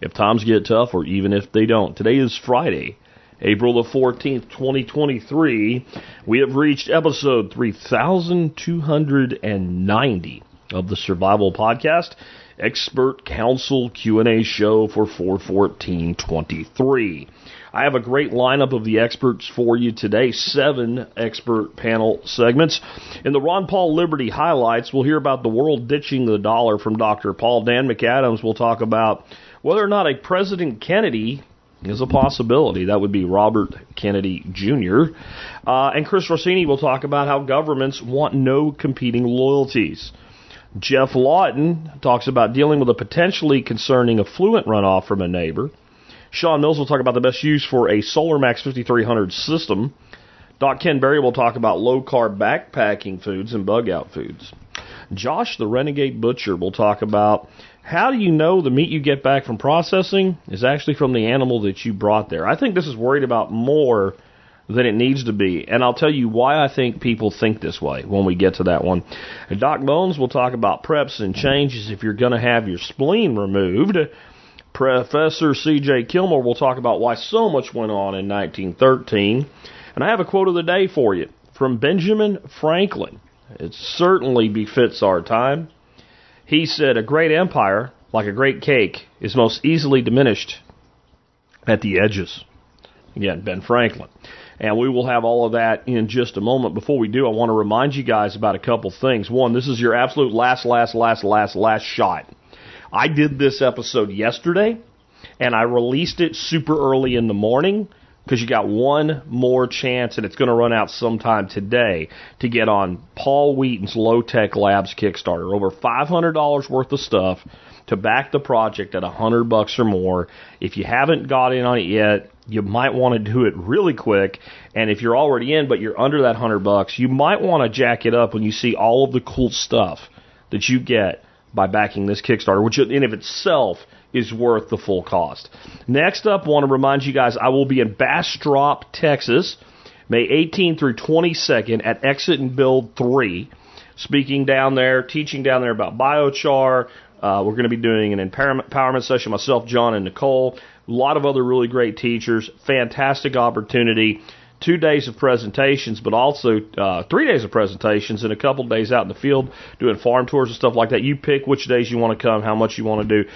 If times get tough, or even if they don't. Today is Friday, April the 14th, 2023. We have reached episode 3,290 of the Survival Podcast, Expert Council Q&A show for 4/14/23. I have a great lineup of the experts for you today, 7 expert panel segments. In the Ron Paul Liberty Highlights, we'll hear about the world ditching the dollar from Dr. Paul. Dan McAdams will talk about whether or not a President Kennedy is a possibility. That would be Robert Kennedy Jr. And Chris Rossini will talk about how governments want no competing loyalties. Jeff Lawton talks about dealing with a potentially concerning affluent runoff from a neighbor. Sean Mills will talk about the best use for a SolarMax 5300 system. Doc Ken Berry will talk about low-carb backpacking foods and bug-out foods. Josh the Renegade Butcher will talk about how do you know the meat you get back from processing is actually from the animal that you brought there. I think this is worried about more than it needs to be, and I'll tell you why I think people think this way when we get to that one. And Doc Bones will talk about preps and changes if you're going to have your spleen removed. Professor C.J. Kilmer will talk about why so much went on in 1913. And I have a quote of the day for you from Benjamin Franklin. It certainly befits our time. He said, "A great empire, like a great cake, is most easily diminished at the edges." Again, Ben Franklin. And we will have all of that in just a moment. Before we do, I want to remind you guys about a couple things. One, this is your absolute last shot. I did this episode yesterday, and I released it super early in the morning, because you got one more chance, and it's going to run out sometime today, to get on Paul Wheaton's Low Tech Labs Kickstarter. Over $500 worth of stuff to back the project at $100 or more. If you haven't got in on it yet, you might want to do it really quick. And if you're already in, but you're under that $100, you might want to jack it up when you see all of the cool stuff that you get by backing this Kickstarter, which in of itself is worth the full cost. Next up, I want to remind you guys, I will be in Bastrop, Texas, May 18 through 22nd at Exit and Build 3, speaking down there, teaching down there about biochar. We're going to be doing an empowerment session, myself, John, and Nicole. A lot of other really great teachers. Fantastic opportunity. 2 days of presentations, but also 3 days of presentations and a couple days out in the field doing farm tours and stuff like that. You pick which days you want to come, how much you want to do.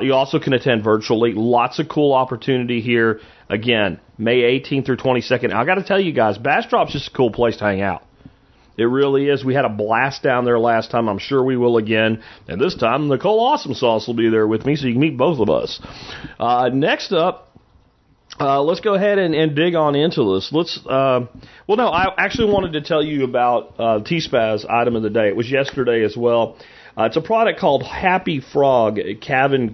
You also can attend virtually. Lots of cool opportunity here. Again, May 18th through 22nd. I got to tell you guys, Bastrop's just a cool place to hang out. It really is. We had a blast down there last time. I'm sure we will again. And this time, Nicole Awesome Sauce will be there with me, so you can meet both of us. Next up, let's go ahead and dig on into this. I actually wanted to tell you about T-Spaz item of the day. It was yesterday as well. It's a product called Happy Frog Cavern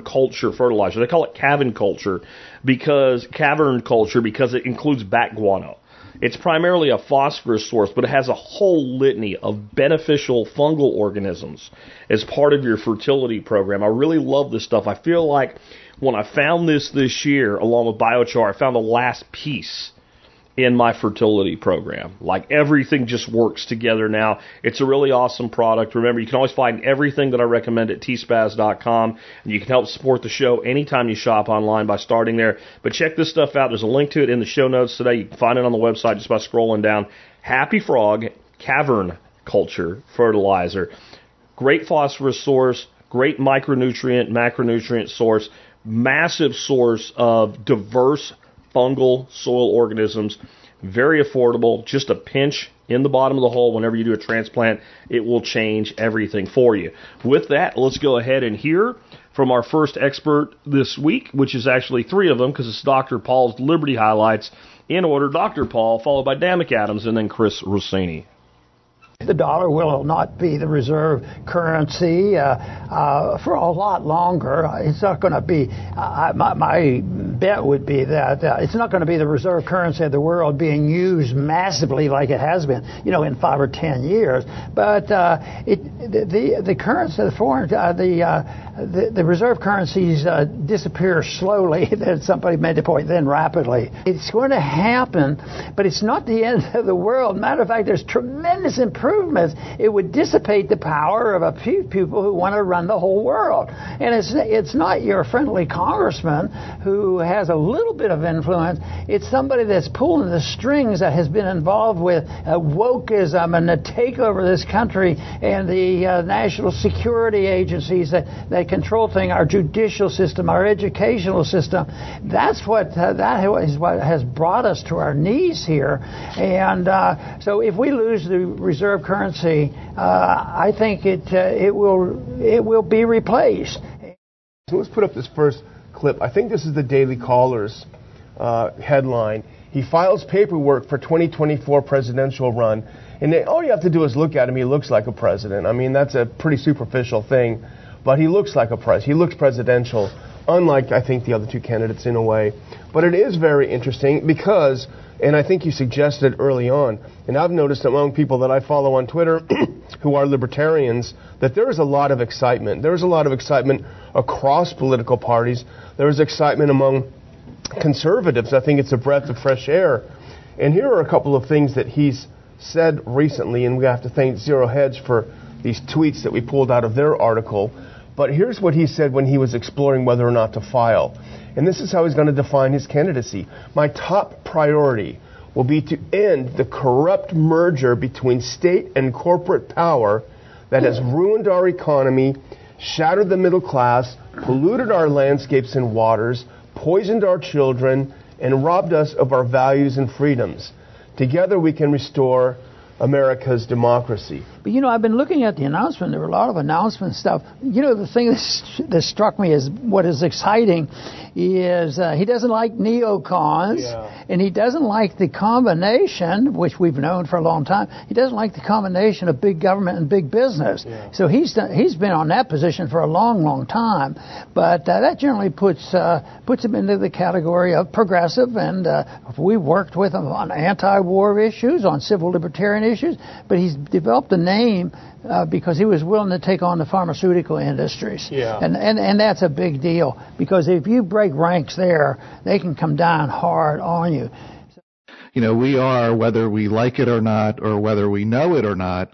Culture Fertilizer. They call it Cavern Culture because it includes bat guano. It's primarily a phosphorus source, but it has a whole litany of beneficial fungal organisms as part of your fertility program. I really love this stuff. I feel like when I found this year, along with biochar, I found the last piece in my fertility program. Like, everything just works together now. It's a really awesome product. Remember, you can always find everything that I recommend at tspaz.com. And you can help support the show anytime you shop online by starting there. But check this stuff out. There's a link to it in the show notes today. You can find it on the website just by scrolling down. Happy Frog Cavern Culture Fertilizer. Great phosphorus source, great micronutrient, macronutrient source, massive source of diverse fungal soil organisms, very affordable, just a pinch in the bottom of the hole whenever you do a transplant. It will change everything for you. With that, let's go ahead and hear from our first expert this week, which is actually 3 of them, because it's Dr. Paul's Liberty Highlights in order. Dr. Paul, followed by Dan McAdams, and then Chris Rossini. The dollar will not be the reserve currency for a lot longer. It's not going to be my bet would be that it's not going to be the reserve currency of the world being used massively like it has been, you know, in 5 or 10 years. But the currency, the foreign, the reserve currencies disappear slowly. Somebody made the point, then rapidly. It's going to happen, but it's not the end of the world. Matter of fact, there's tremendous improvements. It would dissipate the power of a few people who want to run the whole world. And it's not your friendly congressman who has a little bit of influence. It's somebody that's pulling the strings, that has been involved with wokeism and the takeover of this country, and the national security agencies that control things, our judicial system, our educational system. That's what that is what has brought us to our knees here. And so if we lose the reserve currency, I think it will be replaced. So let's put up this first clip. I think this is the Daily Caller's headline. He files paperwork for 2024 presidential run. And all you have to do is look at him. He looks like a president. I mean, that's a pretty superficial thing. But he looks like a president. He looks presidential, unlike, I think, the other two candidates in a way. But it is very interesting because, and I think you suggested early on, and I've noticed among people that I follow on Twitter who are libertarians, that there is a lot of excitement. There is a lot of excitement across political parties. There is excitement among conservatives. I think it's a breath of fresh air. And here are a couple of things that he's said recently, and we have to thank Zero Hedge for these tweets that we pulled out of their article. But here's what he said when he was exploring whether or not to file. And this is how he's going to define his candidacy. My top priority will be to end the corrupt merger between state and corporate power that has ruined our economy, shattered the middle class, polluted our landscapes and waters, poisoned our children, and robbed us of our values and freedoms. Together we can restore America's democracy. But, you know, I've been looking at the announcement. There were a lot of announcement stuff. You know, the thing that struck me is what is exciting is he doesn't like neocons, and he doesn't like the combination, which we've known for a long time. He doesn't like the combination of big government and big business. Yeah. So he's been on that position for a long, long time. But that generally puts him into the category of progressive, and we worked with him on anti-war issues, on civil libertarian issues, but he's developed a name because he was willing to take on the pharmaceutical industries. Yeah. And that's a big deal, because if you break ranks there, they can come down hard on you. You know, we are, whether we like it or not, or whether we know it or not,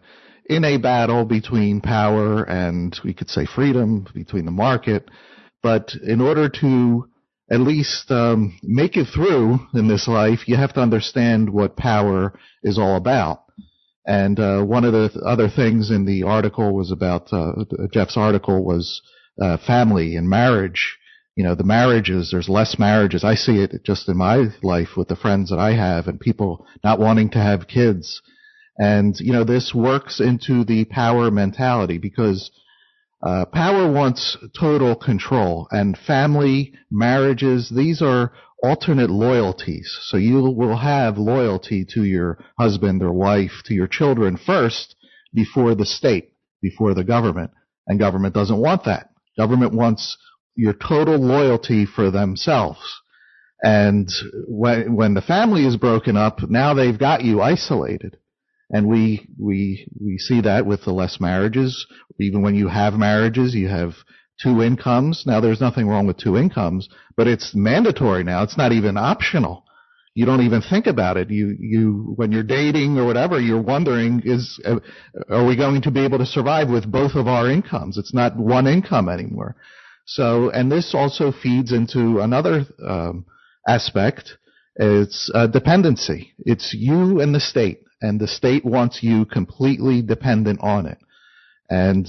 in a battle between power and, we could say, freedom, between the market. But in order to at least make it through in this life, you have to understand what power is all about. And one of the other things in the article was about Jeff's article was family and marriage. You know, the marriages, there's less marriages. I see it just in my life with the friends that I have and people not wanting to have kids. And, you know, this works into the power mentality, because power wants total control, and family, marriages, these are alternate loyalties. So you will have loyalty to your husband or wife, to your children first, before the state, before the government. And government doesn't want that. Government wants your total loyalty for themselves. And when the family is broken up, now they've got you isolated. And we see that with the less marriages. Even when you have marriages, you have two incomes. Now, there's nothing wrong with two incomes, but it's mandatory now. It's not even optional. You don't even think about it. You when you're dating or whatever, you're wondering, are we going to be able to survive with both of our incomes? It's not one income anymore. So, and this also feeds into another aspect. It's dependency. It's you and the state, and the state wants you completely dependent on it. And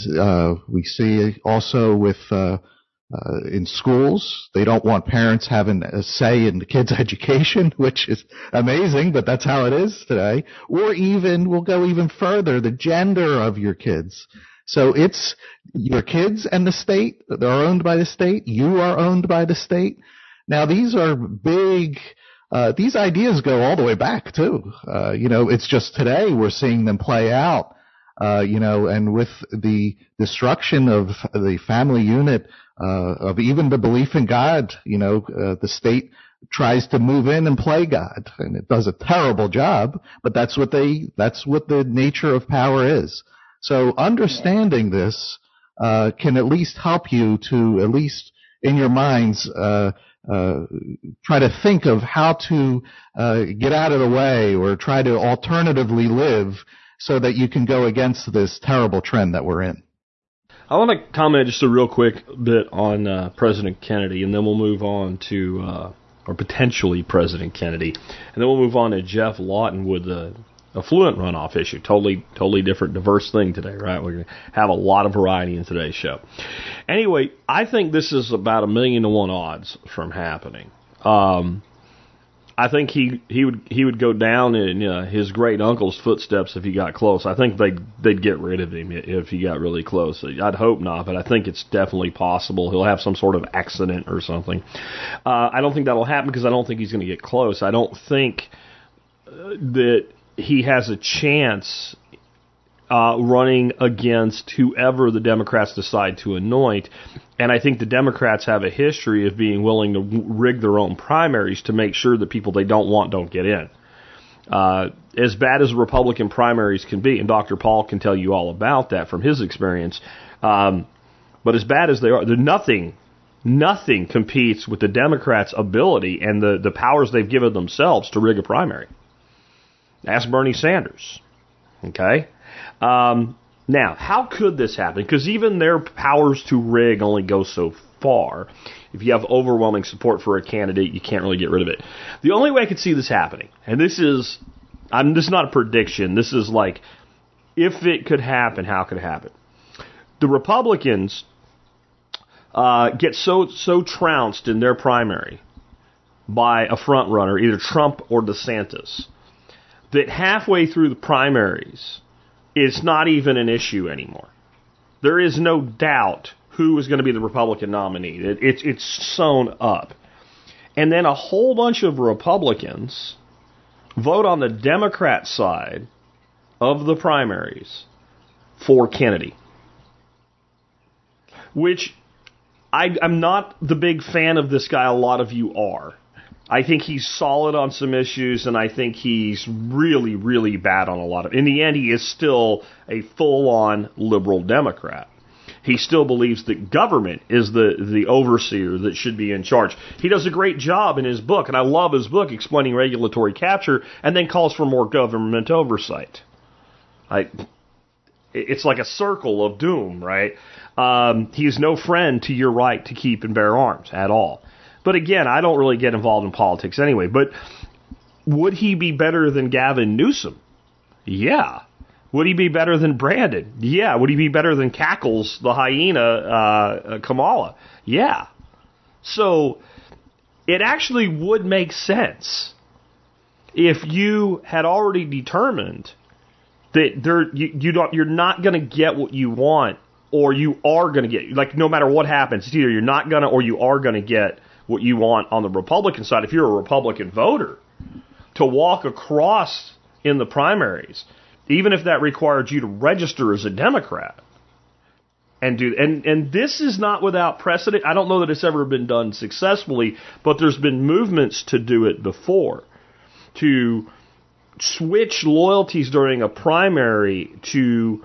we see also with in schools, they don't want parents having a say in the kids' education, which is amazing, but that's how it is today. Or even, we'll go even further, the gender of your kids. So it's your kids and the state. They're owned by the state. You are owned by the state. Now, these are big. These ideas go all the way back, too. You know, it's just today we're seeing them play out. You know, and with the destruction of the family unit of even the belief in God. You know, the state tries to move in and play God, and it does a terrible job, but that's what the nature of power is. So understanding this, can at least help you to at least in your minds, try to think of how to, get out of the way or try to alternatively live so that you can go against this terrible trend that we're in. I want to comment just a real quick bit on, President Kennedy, and then we'll move on to, or potentially President Kennedy. And then we'll move on to Jeff Lawton with the affluent runoff issue. Totally different, diverse thing today, right? We're going to have a lot of variety in today's show. Anyway, I think this is about 1,000,000 to 1 odds from happening. I think he would go down in his great uncle's footsteps if he got close. I think they'd get rid of him if he got really close. I'd hope not, but I think it's definitely possible. He'll have some sort of accident or something. I don't think that'll happen because I don't think he's going to get close. I don't think that he has a chance running against whoever the Democrats decide to anoint. And I think the Democrats have a history of being willing to rig their own primaries to make sure that people they don't want don't get in. As bad as Republican primaries can be, and Dr. Paul can tell you all about that from his experience, but as bad as they are, nothing competes with the Democrats' ability and the powers they've given themselves to rig a primary. Ask Bernie Sanders. Okay? Now, how could this happen? Because even their powers to rig only go so far. If you have overwhelming support for a candidate, you can't really get rid of it. The only way I could see this happening, and this is not a prediction. This is like, if it could happen, how could it happen? The Republicans get so trounced in their primary by a front runner, either Trump or DeSantis, that halfway through the primaries, it's not even an issue anymore. There is no doubt who is going to be the Republican nominee. It's sewn up. And then a whole bunch of Republicans vote on the Democrat side of the primaries for Kennedy, which I'm not the big fan of this guy. A lot of you are. I think he's solid on some issues, and I think he's really, really bad on a lot of... In the end, he is still a full-on liberal Democrat. He still believes that government is the overseer that should be in charge. He does a great job in his book, and I love his book, explaining regulatory capture, and then calls for more government oversight. It's like a circle of doom, right? He is no friend to your right to keep and bear arms at all. But again, I don't really get involved in politics anyway. But would he be better than Gavin Newsom? Yeah. Would he be better than Brandon? Yeah. Would he be better than Cackles, the hyena, Kamala? Yeah. So it actually would make sense if you had already determined that you're not going to get what you want, or you are going to get, like, no matter what happens, it's either you're not going to or you are going to get what you want on the Republican side. If you're a Republican voter, to walk across in the primaries, even if that required you to register as a Democrat, and this is not without precedent. I don't know that it's ever been done successfully, but there's been movements to do it before, to switch loyalties during a primary to...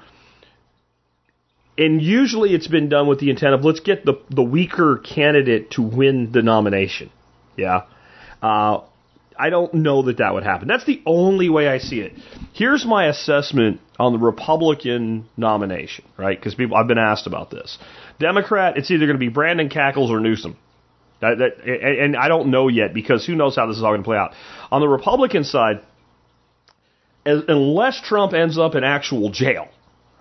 And usually it's been done with the intent of, let's get the weaker candidate to win the nomination. Yeah. I don't know that would happen. That's the only way I see it. Here's my assessment on the Republican nomination, right? Because I've been asked about this. Democrat, it's either going to be Brandon Cackles or Newsom. And I don't know yet, because who knows how this is all going to play out. On the Republican side, unless Trump ends up in actual jail,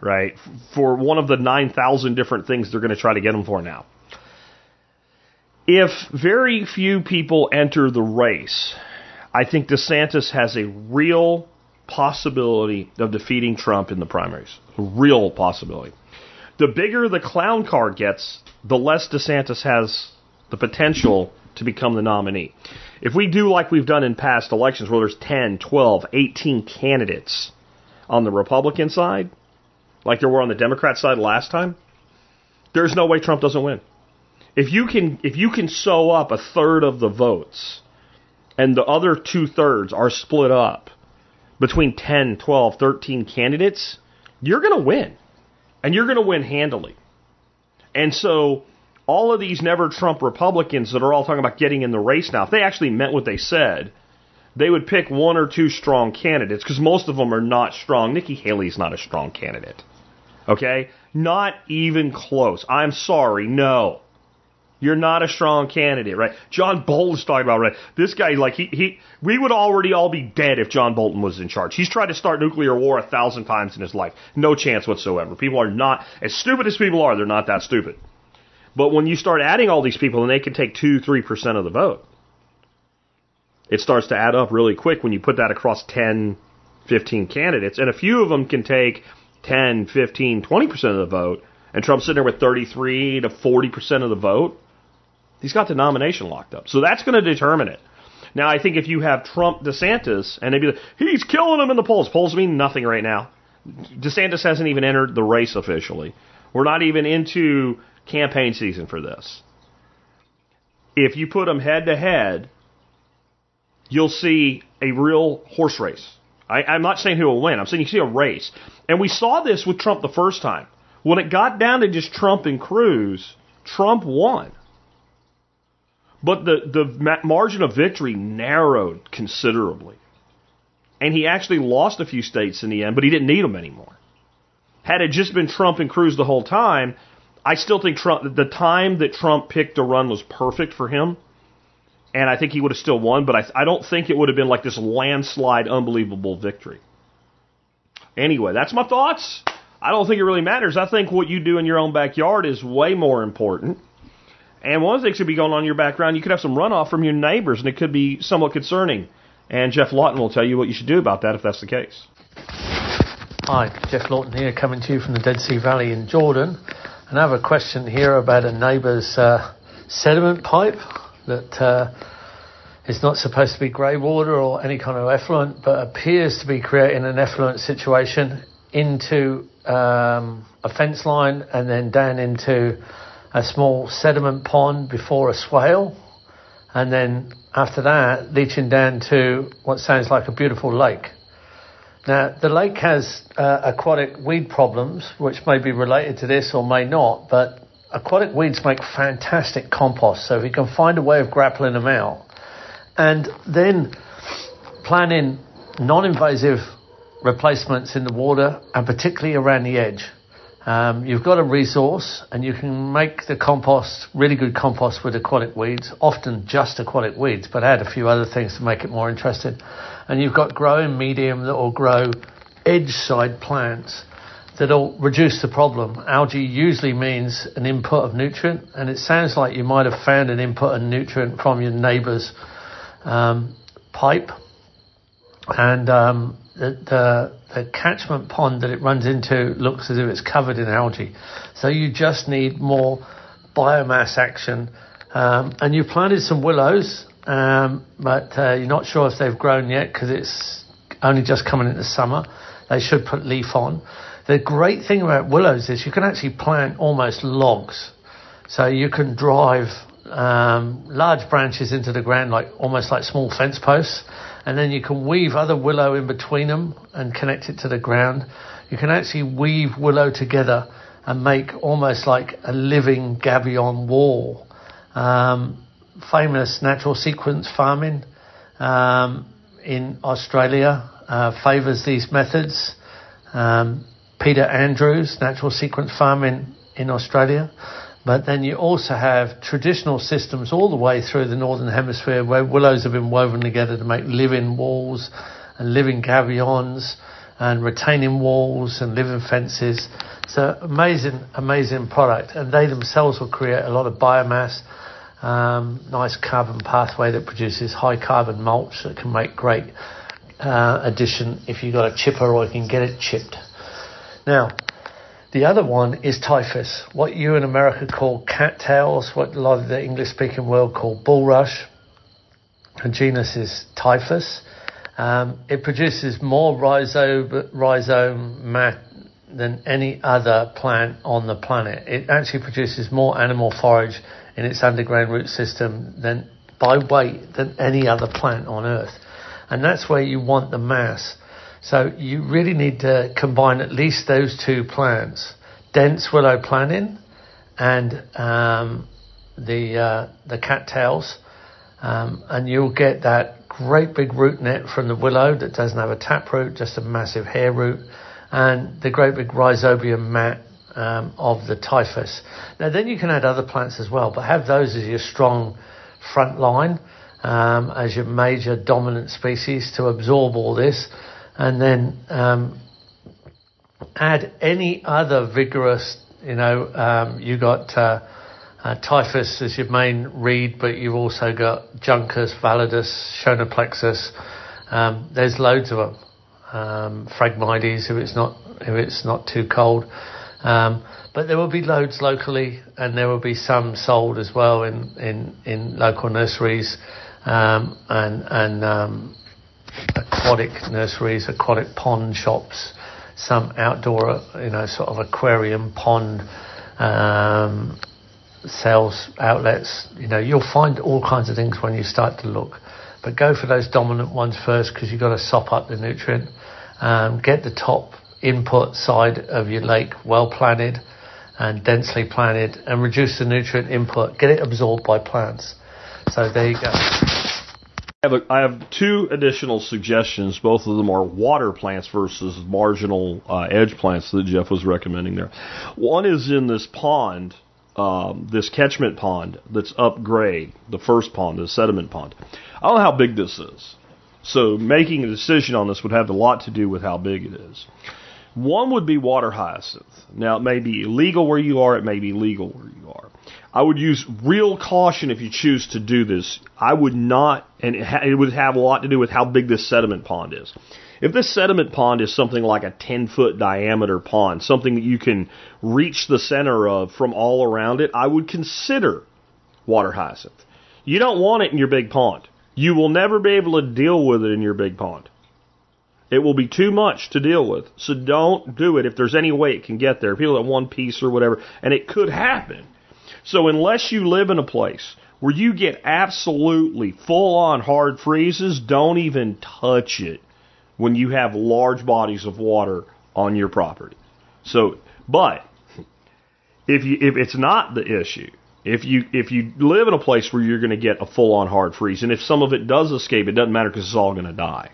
right, for one of the 9,000 different things they're going to try to get him for now. If very few people enter the race, I think DeSantis has a real possibility of defeating Trump in the primaries. A real possibility. The bigger the clown car gets, the less DeSantis has the potential to become the nominee. If we do like we've done in past elections, where there's 10, 12, 18 candidates on the Republican side, like there were on the Democrat side last time, there's no way Trump doesn't win. If you can sew up a third of the votes and the other two-thirds are split up between 10, 12, 13 candidates, you're going to win. And you're going to win handily. And so all of these never-Trump Republicans that are all talking about getting in the race now, if they actually meant what they said, they would pick one or two strong candidates, because most of them are not strong. Nikki Haley's not a strong candidate. Okay? Not even close. I'm sorry, no. You're not a strong candidate, right? John Bolton's talking about, right? This guy, like, we would already all be dead if John Bolton was in charge. He's tried to start nuclear war 1,000 times in his life. No chance whatsoever. People are not, as stupid as people are, they're not that stupid. But when you start adding all these people, and they can take 2, 3% of the vote, it starts to add up really quick when you put that across 10, 15 candidates. And a few of them can take 10, 15, 20% of the vote, and Trump's sitting there with 33 to 40% of the vote. He's got the nomination locked up. So that's going to determine it. Now, I think if you have Trump, DeSantis, and they'd be like, he's killing him in the polls. Polls mean nothing right now. DeSantis hasn't even entered the race officially. We're not even into campaign season for this. If you put them head-to-head, you'll see a real horse race. I'm not saying who will win. I'm saying you see a race. And we saw this with Trump the first time. When it got down to just Trump and Cruz, Trump won. But the margin of victory narrowed considerably. And he actually lost a few states in the end, but he didn't need them anymore. Had it just been Trump and Cruz the whole time, I still think the time that Trump picked to run was perfect for him. And I think he would have still won, but I don't think it would have been like this landslide, unbelievable victory. Anyway, that's my thoughts. I don't think it really matters. I think what you do in your own backyard is way more important. And one of the things that could be going on in your background, you could have some runoff from your neighbors, and it could be somewhat concerning. And Jeff Lawton will tell you what you should do about that if that's the case. Hi, Jeff Lawton here, coming to you from the Dead Sea Valley in Jordan. And I have a question here about a neighbor's sediment pipe that is not supposed to be grey water or any kind of effluent, but appears to be creating an effluent situation into a fence line and then down into a small sediment pond before a swale, and then after that leaching down to what sounds like a beautiful lake. Now, the lake has aquatic weed problems, which may be related to this or may not, but aquatic weeds make fantastic compost, so if you can find a way of grappling them out and then planning non-invasive replacements in the water, and particularly around the edge. You've got a resource, and you can make the compost, really good compost with aquatic weeds, often just aquatic weeds, but add a few other things to make it more interesting. And you've got growing medium that will grow edge-side plants that will reduce the problem. Algae usually means an input of nutrient, and it sounds like you might have found an input of nutrient from your neighbour's pipe. And the catchment pond that it runs into looks as if it's covered in algae. So you just need more biomass action. And you planted some willows, but you're not sure if they've grown yet because it's only just coming into summer. They should put leaf on. The great thing about willows is you can actually plant almost logs. So you can drive large branches into the ground, like almost like small fence posts, and then you can weave other willow in between them and connect it to the ground. You can actually weave willow together and make almost like a living gabion wall. Famous natural sequence farming in Australia favours these methods. Peter Andrews, natural sequence farming in Australia. But then you also have traditional systems all the way through the northern hemisphere where willows have been woven together to make living walls and living gabions and retaining walls and living fences. So amazing, amazing product. And they themselves will create a lot of biomass, nice carbon pathway that produces high carbon mulch that can make great addition if you've got a chipper or you can get it chipped. Now, the other one is typhus, what you in America call cattails, what a lot of the English-speaking world call bulrush. The genus is typhus. It produces more rhizome matter than any other plant on the planet. It actually produces more animal forage in its underground root system than by weight than any other plant on Earth. And that's where you want the mass. So you really need to combine at least those two plants, dense willow planting and the cattails, and you'll get that great big root net from the willow that doesn't have a taproot, just a massive hair root, and the great big rhizobium mat of the typhus. Now then you can add other plants as well, but have those as your strong front line, as your major dominant species to absorb all this, and then add any other vigorous, you got typhus as your main reed, but you've also got juncus, validus, shonoplexus. There's loads of them. Phragmites, if it's not too cold. But there will be loads locally, and there will be some sold as well in local nurseries and aquatic nurseries, aquatic pond shops, some outdoor, sort of aquarium pond sales outlets. You'll find all kinds of things when you start to look. But go for those dominant ones first, because you've got to sop up the nutrient. Get the top input side of your lake well planted and densely planted, and reduce the nutrient input. Get it absorbed by plants. So there you go. I have two additional suggestions. Both of them are water plants versus marginal edge plants that Jeff was recommending there. One is in this pond, this catchment pond that's upgrade, the first pond, the sediment pond. I don't know how big this is, so making a decision on this would have a lot to do with how big it is. One would be water hyacinth. Now, it may be illegal where you are. It may be legal where you are. I would use real caution if you choose to do this. I would not, and it would have a lot to do with how big this sediment pond is. If this sediment pond is something like a 10-foot diameter pond, something that you can reach the center of from all around it, I would consider water hyacinth. You don't want it in your big pond. You will never be able to deal with it in your big pond. It will be too much to deal with, so don't do it if there's any way it can get there. People at one piece or whatever, and it could happen. So unless you live in a place where you get absolutely full-on hard freezes, don't even touch it when you have large bodies of water on your property. So, but if it's not the issue, if you live in a place where you're going to get a full-on hard freeze, and if some of it does escape, it doesn't matter because it's all going to die.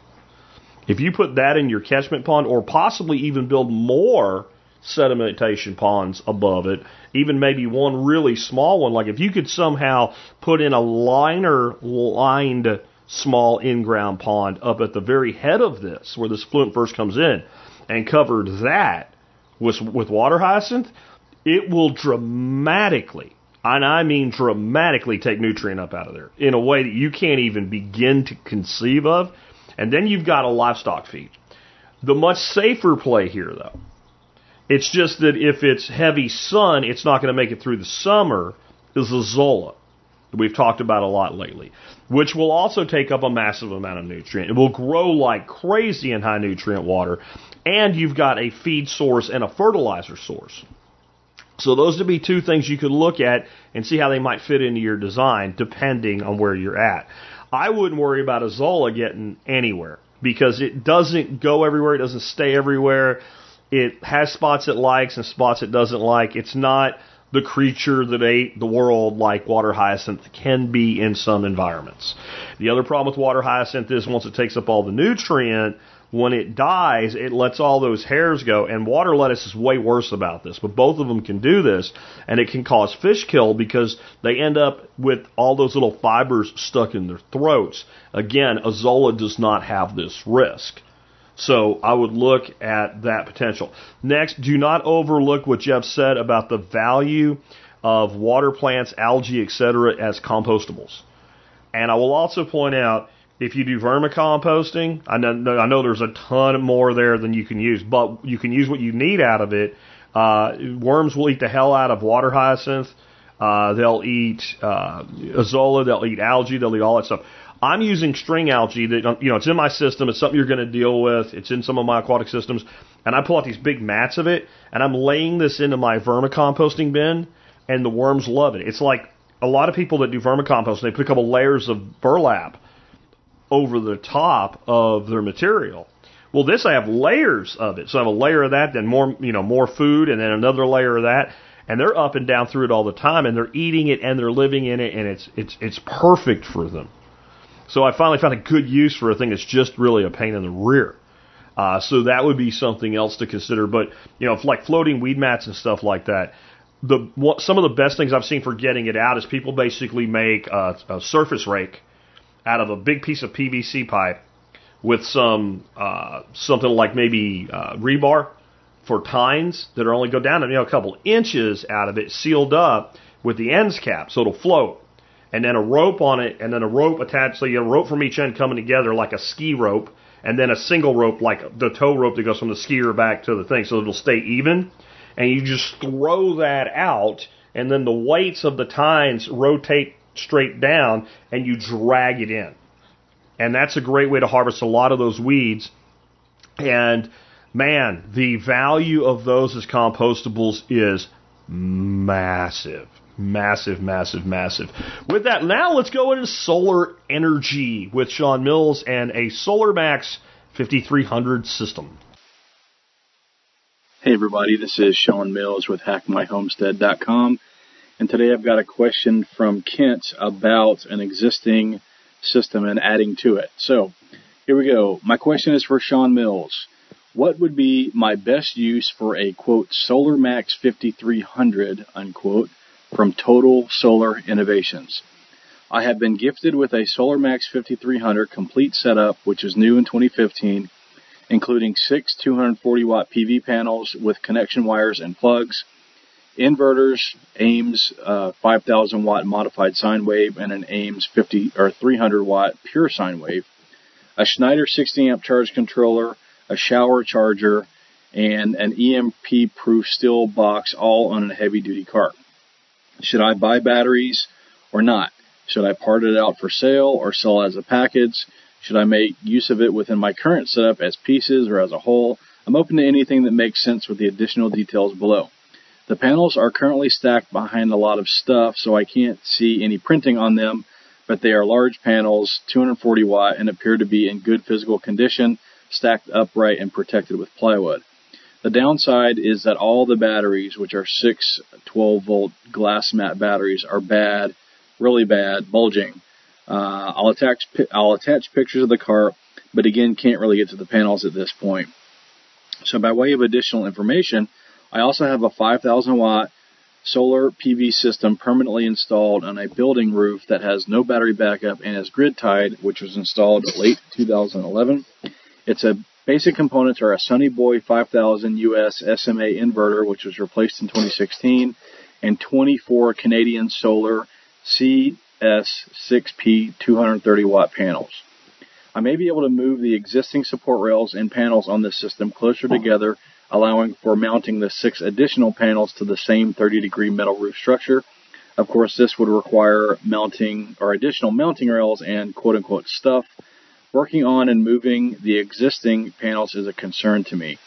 If you put that in your catchment pond, or possibly even build more sedimentation ponds above it, even maybe one really small one, like if you could somehow put in a liner-lined small in-ground pond up at the very head of this, where this fluent first comes in, and covered that with water hyacinth, it will dramatically, and I mean dramatically, take nutrient up out of there in a way that you can't even begin to conceive of. And then you've got a livestock feed. The much safer play here, though, it's just that if it's heavy sun, it's not going to make it through the summer, is Azolla, that we've talked about a lot lately, which will also take up a massive amount of nutrient. It will grow like crazy in high nutrient water, and you've got a feed source and a fertilizer source. So those would be two things you could look at and see how they might fit into your design, depending on where you're at. I wouldn't worry about Azolla getting anywhere, because it doesn't go everywhere. It doesn't stay everywhere. It has spots it likes and spots it doesn't like. It's not the creature that ate the world like water hyacinth can be in some environments. The other problem with water hyacinth is once it takes up all the nutrient, when it dies, it lets all those hairs go. And water lettuce is way worse about this. But both of them can do this, and it can cause fish kill because they end up with all those little fibers stuck in their throats. Again, Azolla does not have this risk. So I would look at that potential. Next, do not overlook what Jeff said about the value of water plants, algae, etc. as compostables. And I will also point out, if you do vermicomposting, I know there's a ton more there than you can use, but you can use what you need out of it. Worms will eat the hell out of water hyacinth. They'll eat Azolla. They'll eat algae. They'll eat all that stuff. I'm using string algae. That it's in my system. It's something you're going to deal with. It's in some of my aquatic systems. And I pull out these big mats of it, and I'm laying this into my vermicomposting bin, and the worms love it. It's like a lot of people that do vermicompost, they put a couple layers of burlap over the top of their material. Well, this I have layers of it. So I have a layer of that, then more, more food, and then another layer of that. And they're up and down through it all the time, and they're eating it and they're living in it, and it's perfect for them. So I finally found a good use for a thing that's just really a pain in the rear. So that would be something else to consider. But if like floating weed mats and stuff like that, some of the best things I've seen for getting it out is people basically make a surface rake out of a big piece of PVC pipe with some something like maybe rebar for tines that are only go down a couple inches out of it, sealed up with the ends capped so it'll float. And then a rope on it, and then a rope attached, so you have a rope from each end coming together like a ski rope, and then a single rope like the tow rope that goes from the skier back to the thing, so it'll stay even. And you just throw that out, and then the weights of the tines rotate straight down, and you drag it in. And that's a great way to harvest a lot of those weeds. And, man, the value of those as compostables is massive. Massive, massive, massive. With that, now let's go into solar energy with Sean Mills and a SolarMax 5300 system. Hey everybody, this is Sean Mills with HackMyHomestead.com, and today I've got a question from Kent about an existing system and adding to it. So, here we go. My question is for Sean Mills. What would be my best use for a, quote, SolarMax 5300, unquote, from Total Solar Innovations? I have been gifted with a SolarMax 5300 complete setup, which is new in 2015, including 6 240-watt PV panels with connection wires and plugs, inverters, Ames 5,000-watt modified sine wave, and an Ames 300-watt pure sine wave, a Schneider 60-amp charge controller, a shower charger, and an EMP-proof steel box, all on a heavy-duty cart. Should I buy batteries or not? Should I part it out for sale or sell as a package? Should I make use of it within my current setup as pieces or as a whole? I'm open to anything that makes sense with the additional details below. The panels are currently stacked behind a lot of stuff, so I can't see any printing on them, but they are large panels, 240 watt, and appear to be in good physical condition, stacked upright and protected with plywood. The downside is that all the batteries, which are 6 12-volt glass mat batteries, are bad, really bad, bulging. I'll attach pictures of the cart, but again, can't really get to the panels at this point. So by way of additional information, I also have a 5,000-watt solar PV system permanently installed on a building roof that has no battery backup and is grid-tied, which was installed late 2011. It's a basic components are a Sunny Boy 5000 US SMA inverter, which was replaced in 2016, and 24 Canadian solar CS6P 230-watt panels. I may be able to move the existing support rails and panels on this system closer together, allowing for mounting the 6 additional panels to the same 30-degree metal roof structure. Of course, this would require mounting or additional mounting rails and quote-unquote stuff. Working on and moving the existing panels is a concern to me.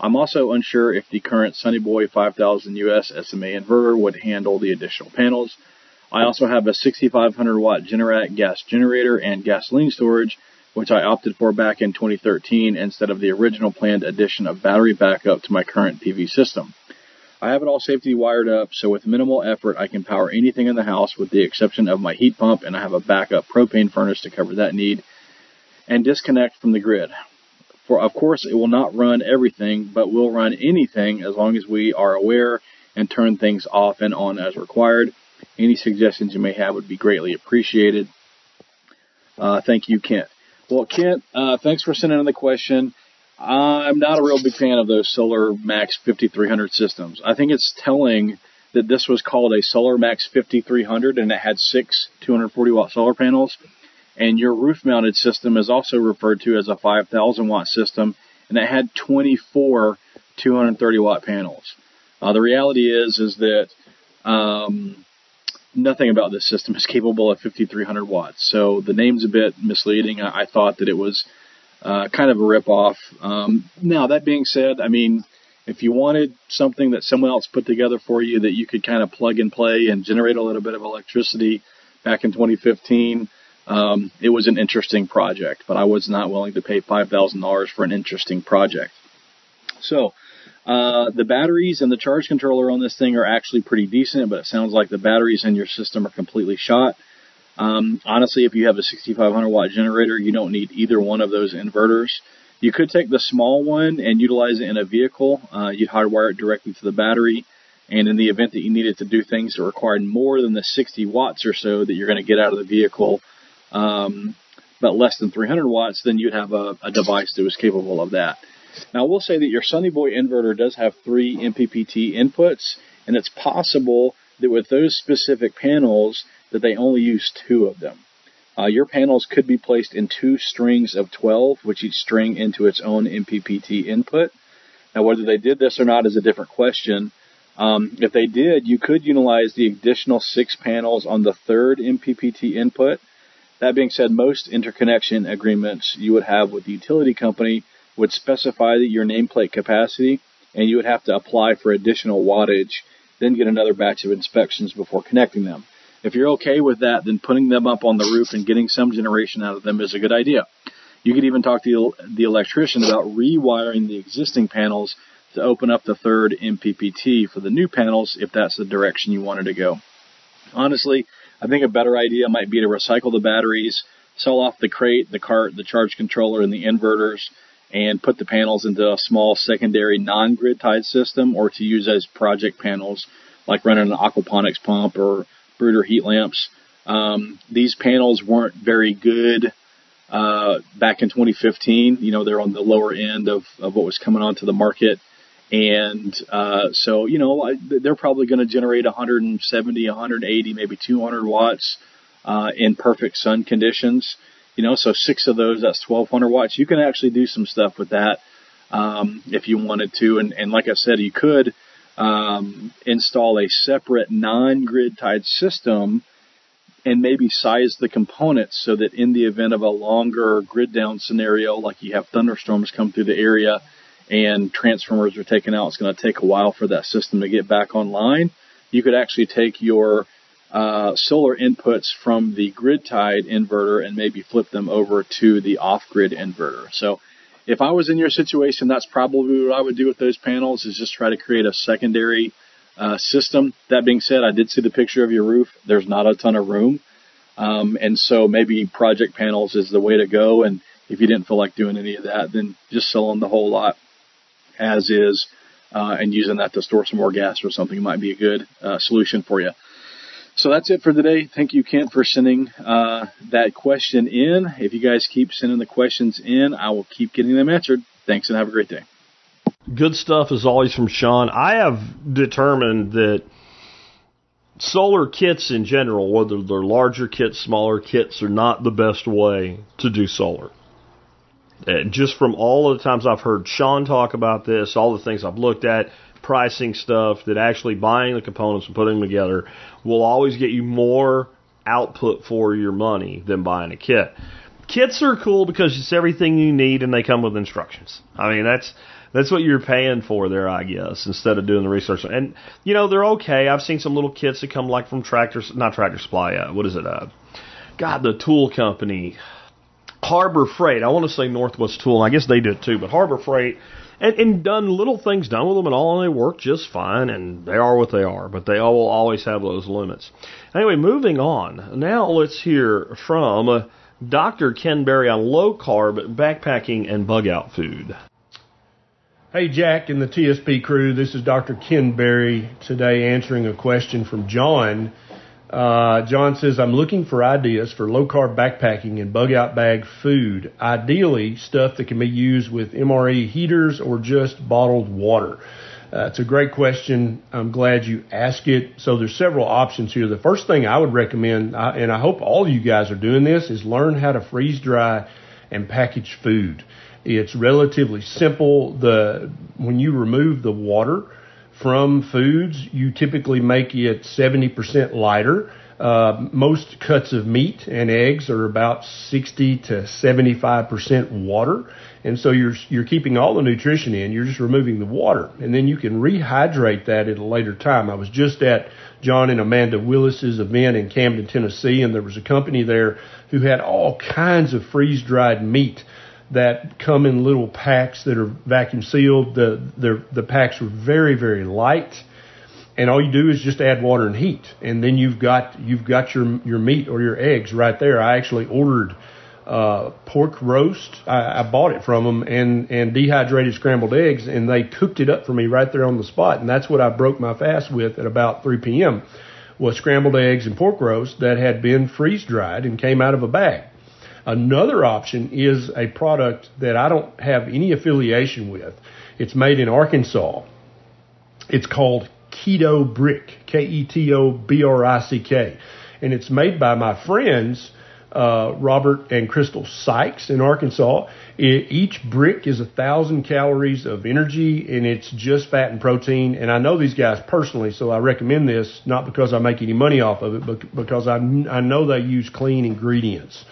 I'm also unsure if the current Sunny Boy 5000 US SMA inverter would handle the additional panels. I also have a 6,500-watt Generac gas generator and gasoline storage, which I opted for back in 2013 instead of the original planned addition of battery backup to my current PV system. I have it all safety wired up, so with minimal effort, I can power anything in the house with the exception of my heat pump, and I have a backup propane furnace to cover that need and disconnect from the grid. For, of course, it will not run everything, but will run anything as long as we are aware and turn things off and on as required. Any suggestions you may have would be greatly appreciated. Thank you, Kent. Well, Kent, thanks for sending in the question. I'm not a real big fan of those SolarMax 5300 systems. I think it's telling that this was called a SolarMax 5300 and it had 6 240-watt solar panels. And your roof-mounted system is also referred to as a 5,000-watt system, and it had 24 230-watt panels. The reality is that nothing about this system is capable of 5,300 watts. So the name's a bit misleading. I thought that it was kind of a rip-off. Now, that being said, I mean, If you wanted something that someone else put together for you that you could kind of plug and play and generate a little bit of electricity back in 2015, it was an interesting project, but I was not willing to pay $5,000 for an interesting project. So the batteries and the charge controller on this thing are actually pretty decent, but it sounds like the batteries in your system are completely shot. Honestly, if you have a 6,500 watt generator, you don't need either one of those inverters. You could take the small one and utilize it in a vehicle. You'd hardwire it directly to the battery. And in the event that you needed to do things that required more than the 60 watts or so that you're going to get out of the vehicle, but less than 300 watts, then you'd have a device that was capable of that. Now, I will say that your Sunny Boy inverter does have 3 MPPT inputs, and it's possible that with those specific panels that they only use 2 of them. Your panels could be placed in 2 strings of 12, which each string into its own MPPT input. Now, whether they did this or not is a different question. If they did, you could utilize the additional 6 panels on the 3rd MPPT input. That being said, most interconnection agreements you would have with the utility company would specify that your nameplate capacity, and you would have to apply for additional wattage, then get another batch of inspections before connecting them. If you're okay with that, then putting them up on the roof and getting some generation out of them is a good idea. You could even talk to the electrician about rewiring the existing panels to open up the 3rd MPPT for the new panels if that's the direction you wanted to go. Honestly, I think a better idea might be to recycle the batteries, sell off the crate, the cart, the charge controller, and the inverters, and put the panels into a small secondary non-grid tied system, or to use as project panels, like running an aquaponics pump or Brooder heat lamps. These panels weren't very good back in 2015. You know, they're on the lower end of what was coming onto the market. And so, you know, they're probably going to generate 170, 180, maybe 200 watts in perfect sun conditions. You know, so 6 of those, that's 1,200 watts. You can actually do some stuff with that if you wanted to. And like I said, you could install a separate non-grid tied system and maybe size the components so that in the event of a longer grid down scenario, like you have thunderstorms come through the area and transformers are taken out, it's going to take a while for that system to get back online. You could actually take your solar inputs from the grid-tied inverter and maybe flip them over to the off-grid inverter. So if I was in your situation, that's probably what I would do with those panels, is just try to create a secondary system. That being said, I did see the picture of your roof. There's not a ton of room. And so maybe project panels is the way to go. And if you didn't feel like doing any of that, then just selling the whole lot as is and using that to store some more gas or something might be a good solution for you. So that's it for today. Thank you, Kent, for sending that question in. If you guys keep sending the questions in, I will keep getting them answered. Thanks, and have a great day. Good stuff, as always, from Sean. I have determined that solar kits in general, whether they're larger kits, smaller kits, are not the best way to do solar. Just from all of the times I've heard Sean talk about this, all the things I've looked at, pricing stuff, that actually buying the components and putting them together will always get you more output for your money than buying a kit. Kits are cool because it's everything you need and they come with instructions. I mean, that's what you're paying for there, I guess, instead of doing the research. And, you know, they're okay. I've seen some little kits that come like from Tractor Supply. What is it? The tool company. Harbor Freight. I want to say Northwest Tool. I guess they do too, but Harbor Freight. And done little things done with them and all, and they work just fine, and they are what they are, but they will always have those limits. Anyway, moving on. Now let's hear from Dr. Ken Berry on low-carb backpacking and bug-out food. Hey, Jack and the TSP crew. This is Dr. Ken Berry today answering a question from John. John says, I'm looking for ideas for low-carb backpacking and bug-out bag food, ideally stuff that can be used with MRE heaters or just bottled water. It's a great question. I'm glad you asked it. So there's several options here. The first thing I would recommend, and I hope all you guys are doing this, is learn how to freeze-dry and package food. It's relatively simple. When you remove the water from foods, you typically make it 70% lighter. Most cuts of meat and eggs are about 60 to 75% water. And so you're keeping all the nutrition in. You're just removing the water. And then you can rehydrate that at a later time. I was just at John and Amanda Willis's event in Camden, Tennessee, and there was a company there who had all kinds of freeze-dried meat that come in little packs that are vacuum sealed. The packs are very, very light. And all you do is just add water and heat, and then you've got your meat or your eggs right there. I actually ordered pork roast. I bought it from them and dehydrated scrambled eggs, and they cooked it up for me right there on the spot. And that's what I broke my fast with at about 3 p.m. was scrambled eggs and pork roast that had been freeze-dried and came out of a bag. Another option is a product that I don't have any affiliation with. It's made in Arkansas. It's called Keto Brick, Ketobrick. And it's made by my friends, Robert and Crystal Sykes in Arkansas. Each brick is 1,000 calories of energy, and it's just fat and protein. And I know these guys personally, so I recommend this, not because I make any money off of it, but because I know they use clean ingredients.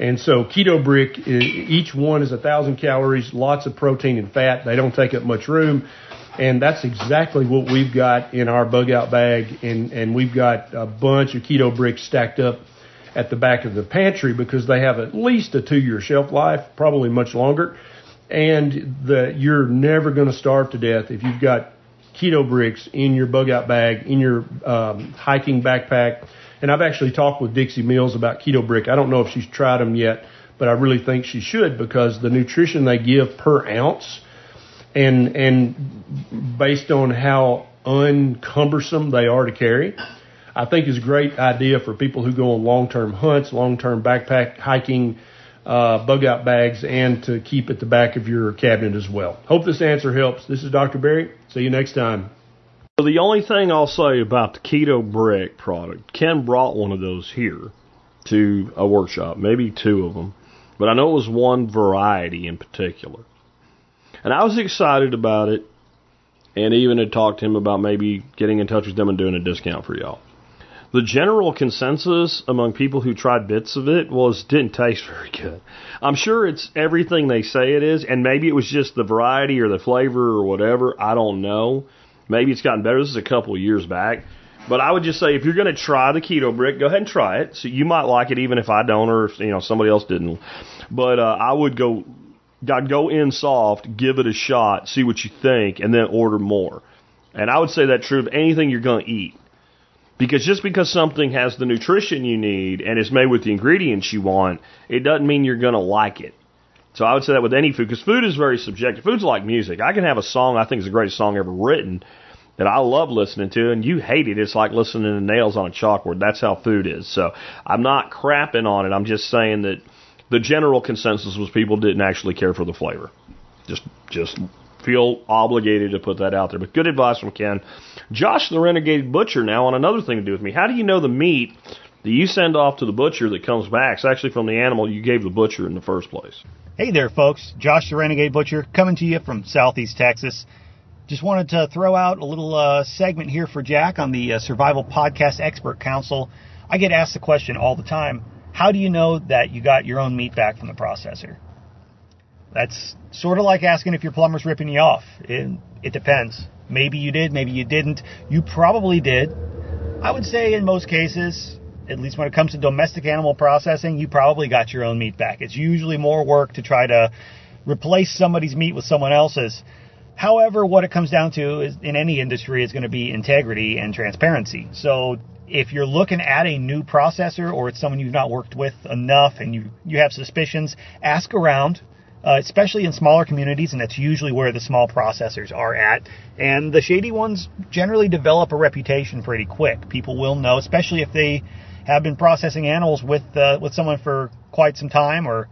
And so Keto Brick, each one is 1,000 calories, lots of protein and fat. They don't take up much room. And that's exactly what we've got in our bug out bag. And we've got a bunch of Keto Bricks stacked up at the back of the pantry because they have at least a 2-year shelf life, probably much longer. And you're never going to starve to death if you've got Keto Bricks in your bug out bag, in your hiking backpack. And I've actually talked with Dixie Mills about Keto Brick. I don't know if she's tried them yet, but I really think she should because the nutrition they give per ounce and based on how uncumbersome they are to carry, I think is a great idea for people who go on long-term hunts, long-term backpack hiking, bug-out bags, and to keep at the back of your cabinet as well. Hope this answer helps. This is Dr. Berry. See you next time. So the only thing I'll say about the Keto Brick product, Ken brought one of those here to a workshop, maybe two of them, but I know it was one variety in particular. And I was excited about it and even had talked to him about maybe getting in touch with them and doing a discount for y'all. The general consensus among people who tried bits of it was didn't taste very good. I'm sure it's everything they say it is, and maybe it was just the variety or the flavor or whatever. I don't know. Maybe it's gotten better. This is a couple of years back. But I would just say if you're going to try the Keto Brick, go ahead and try it. So you might like it even if I don't or if somebody else didn't. But I would go in soft, give it a shot, see what you think, and then order more. And I would say that's true of anything you're going to eat. Because just because something has the nutrition you need and is made with the ingredients you want, it doesn't mean you're going to like it. So I would say that with any food, because food is very subjective. Food's like music. I can have a song I think is the greatest song ever written that I love listening to, and you hate it. It's like listening to nails on a chalkboard. That's how food is. So I'm not crapping on it. I'm just saying that the general consensus was people didn't actually care for the flavor. Just feel obligated to put that out there. But good advice from Ken. Josh the Renegade Butcher now on another thing to do with me. How do you know the meat that you send off to the butcher that comes back is actually from the animal you gave the butcher in the first place? Hey there, folks. Josh the Renegade Butcher coming to you from Southeast Texas. Just wanted to throw out a little segment here for Jack on the Survival Podcast Expert Council. I get asked the question all the time. How do you know that you got your own meat back from the processor? That's sort of like asking if your plumber's ripping you off. It depends. Maybe you did, maybe you didn't. You probably did. I would say in most cases, at least when it comes to domestic animal processing, you probably got your own meat back. It's usually more work to try to replace somebody's meat with someone else's. However, what it comes down to is in any industry is going to be integrity and transparency. So if you're looking at a new processor or it's someone you've not worked with enough and you have suspicions, ask around, especially in smaller communities, and that's usually where the small processors are at. And the shady ones generally develop a reputation pretty quick. People will know, especially if they have been processing animals with someone for quite some time or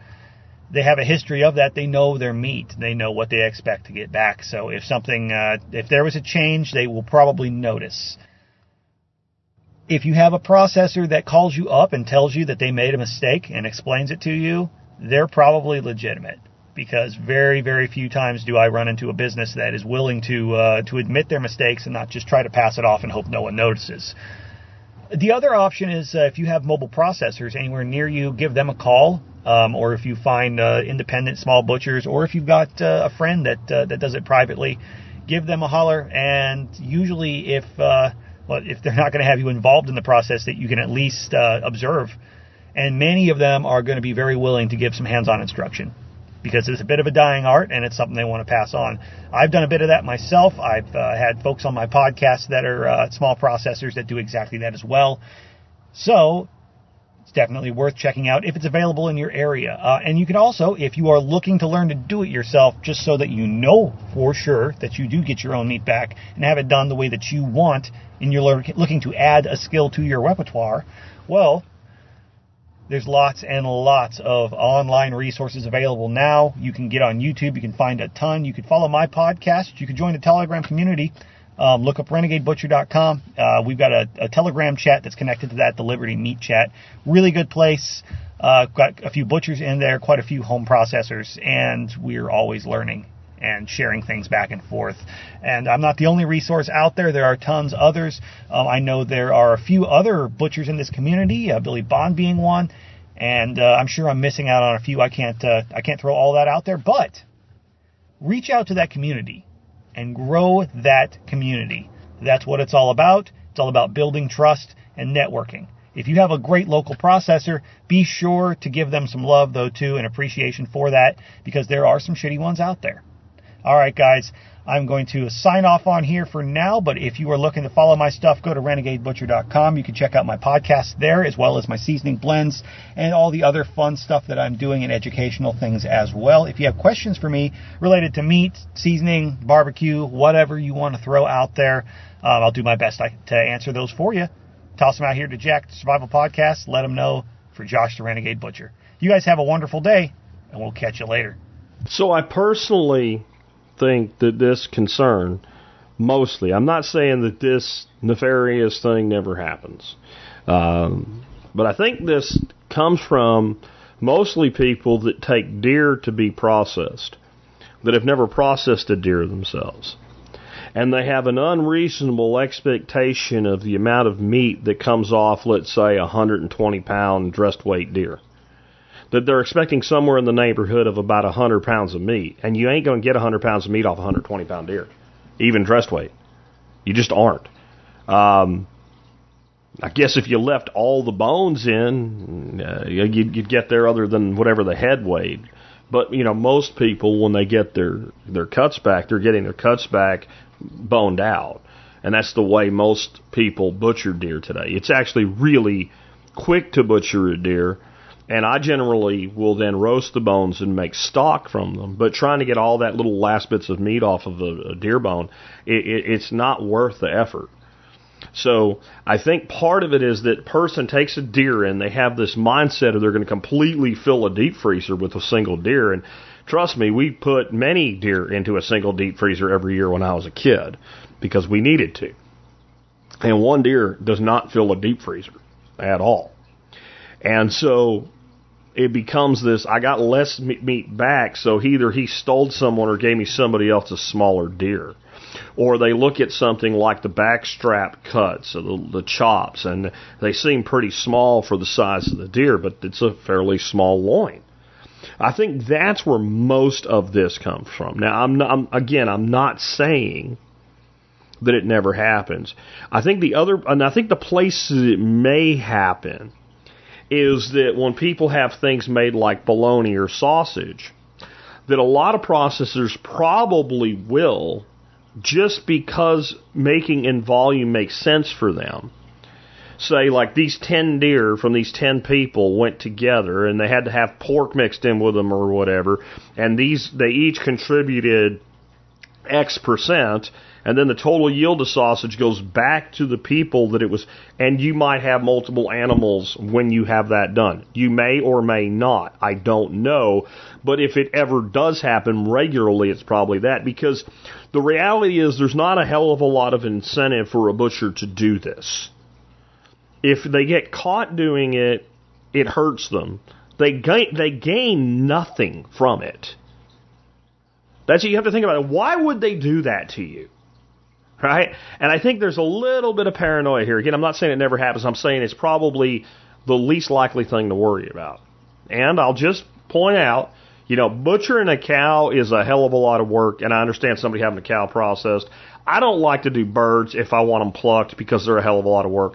they have a history of that. They know their meat. They know what they expect to get back. So if if there was a change, they will probably notice. If you have a processor that calls you up and tells you that they made a mistake and explains it to you, they're probably legitimate because very, very few times do I run into a business that is willing to admit their mistakes and not just try to pass it off and hope no one notices. The other option is if you have mobile processors anywhere near you, give them a call. Or if you find independent small butchers, or if you've got a friend that does it privately, give them a holler. And usually if they're not going to have you involved in the process, that you can at least observe. And many of them are going to be very willing to give some hands-on instruction, because it's a bit of a dying art and it's something they want to pass on. I've done a bit of that myself. I've had folks on my podcast that are small processors that do exactly that as well. So it's definitely worth checking out if it's available in your area. And you can also, if you are looking to learn to do it yourself, just so that you know for sure that you do get your own meat back and have it done the way that you want, and you're looking to add a skill to your repertoire, well, there's lots and lots of online resources available now. You can get on YouTube. You can find a ton. You can follow my podcast. You can join the Telegram community. Look up renegadebutcher.com. We've got a Telegram chat that's connected to that, the Liberty Meat Chat. Really good place. Got a few butchers in there, quite a few home processors, and we're always learning and sharing things back and forth. And I'm not the only resource out there. There are tons others. I know there are a few other butchers in this community, Billy Bond being one, and I'm sure I'm missing out on a few. I can't throw all that out there, but reach out to that community and grow that community. That's what it's all about. It's all about building trust and networking. If you have a great local processor, be sure to give them some love, though, too, and appreciation for that, because there are some shitty ones out there. All right, guys, I'm going to sign off on here for now, but if you are looking to follow my stuff, go to renegadebutcher.com. You can check out my podcast there, as well as my seasoning blends and all the other fun stuff that I'm doing and educational things as well. If you have questions for me related to meat, seasoning, barbecue, whatever you want to throw out there, I'll do my best to answer those for you. Toss them out here to Jack, the Survival Podcast. Let them know for Josh, the Renegade Butcher. You guys have a wonderful day, and we'll catch you later. So I personally think that this concern, mostly, I'm not saying that this nefarious thing never happens, but I think this comes from mostly people that take deer to be processed, that have never processed a deer themselves, and they have an unreasonable expectation of the amount of meat that comes off, let's say, a 120-pound dressed weight deer, that they're expecting somewhere in the neighborhood of about 100 pounds of meat. And you ain't going to get 100 pounds of meat off a 120-pound deer, even dressed weight. You just aren't. I guess if you left all the bones in, you'd get there other than whatever the head weighed. But, you know, most people, when they get their cuts back, they're getting their cuts back boned out. And that's the way most people butcher deer today. It's actually really quick to butcher a deer, and I generally will then roast the bones and make stock from them. But trying to get all that little last bits of meat off of a deer bone, it's not worth the effort. So I think part of it is that person takes a deer in, they have this mindset of they're going to completely fill a deep freezer with a single deer. And trust me, we put many deer into a single deep freezer every year when I was a kid because we needed to. And one deer does not fill a deep freezer at all. And so it becomes this, I got less meat back, so either he stole someone or gave me somebody else a smaller deer. Or they look at something like the backstrap cuts or the chops, and they seem pretty small for the size of the deer, but it's a fairly small loin. I think that's where most of this comes from. Now, I'm not saying that it never happens. I think the places it may happen is that when people have things made like bologna or sausage, that a lot of processors probably will, just because making in volume makes sense for them. Say, like, these 10 deer from these 10 people went together, and they had to have pork mixed in with them or whatever, and they each contributed X percent, and then the total yield of sausage goes back to the people that it was, and you might have multiple animals when you have that done. You may or may not. I don't know. But if it ever does happen regularly, it's probably that, because the reality is there's not a hell of a lot of incentive for a butcher to do this. If they get caught doing it, it hurts them. They gain nothing from it. That's what you have to think about. Why would they do that to you? right? And I think there's a little bit of paranoia here. Again, I'm not saying it never happens. I'm saying it's probably the least likely thing to worry about. And I'll just point out, you know, butchering a cow is a hell of a lot of work, and I understand somebody having a cow processed. I don't like to do birds if I want them plucked because they're a hell of a lot of work.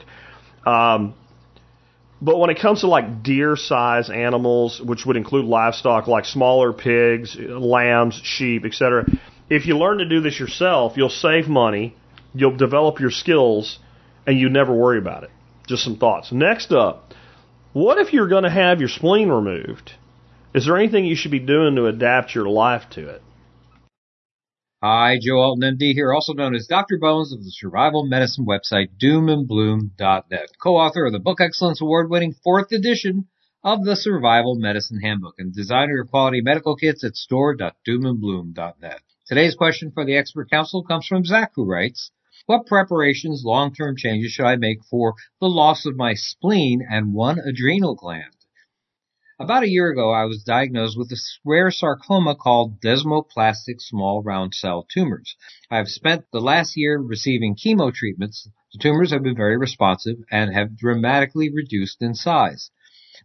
But when it comes to like deer-sized animals, which would include livestock like smaller pigs, lambs, sheep, etc., if you learn to do this yourself, you'll save money, you'll develop your skills, and you never worry about it. Just some thoughts. Next up, what if you're going to have your spleen removed? Is there anything you should be doing to adapt your life to it? Hi, Joe Alton, MD here, also known as Dr. Bones of the survival medicine website doomandbloom.net, co-author of the Book Excellence Award-winning 4th edition of the Survival Medicine Handbook, and designer of quality medical kits at store.doomandbloom.net. Today's question for the expert council comes from Zach, who writes, what preparations, long-term changes should I make for the loss of my spleen and one adrenal gland? About a year ago, I was diagnosed with a rare sarcoma called desmoplastic small round cell tumors. I have spent the last year receiving chemo treatments. The tumors have been very responsive and have dramatically reduced in size.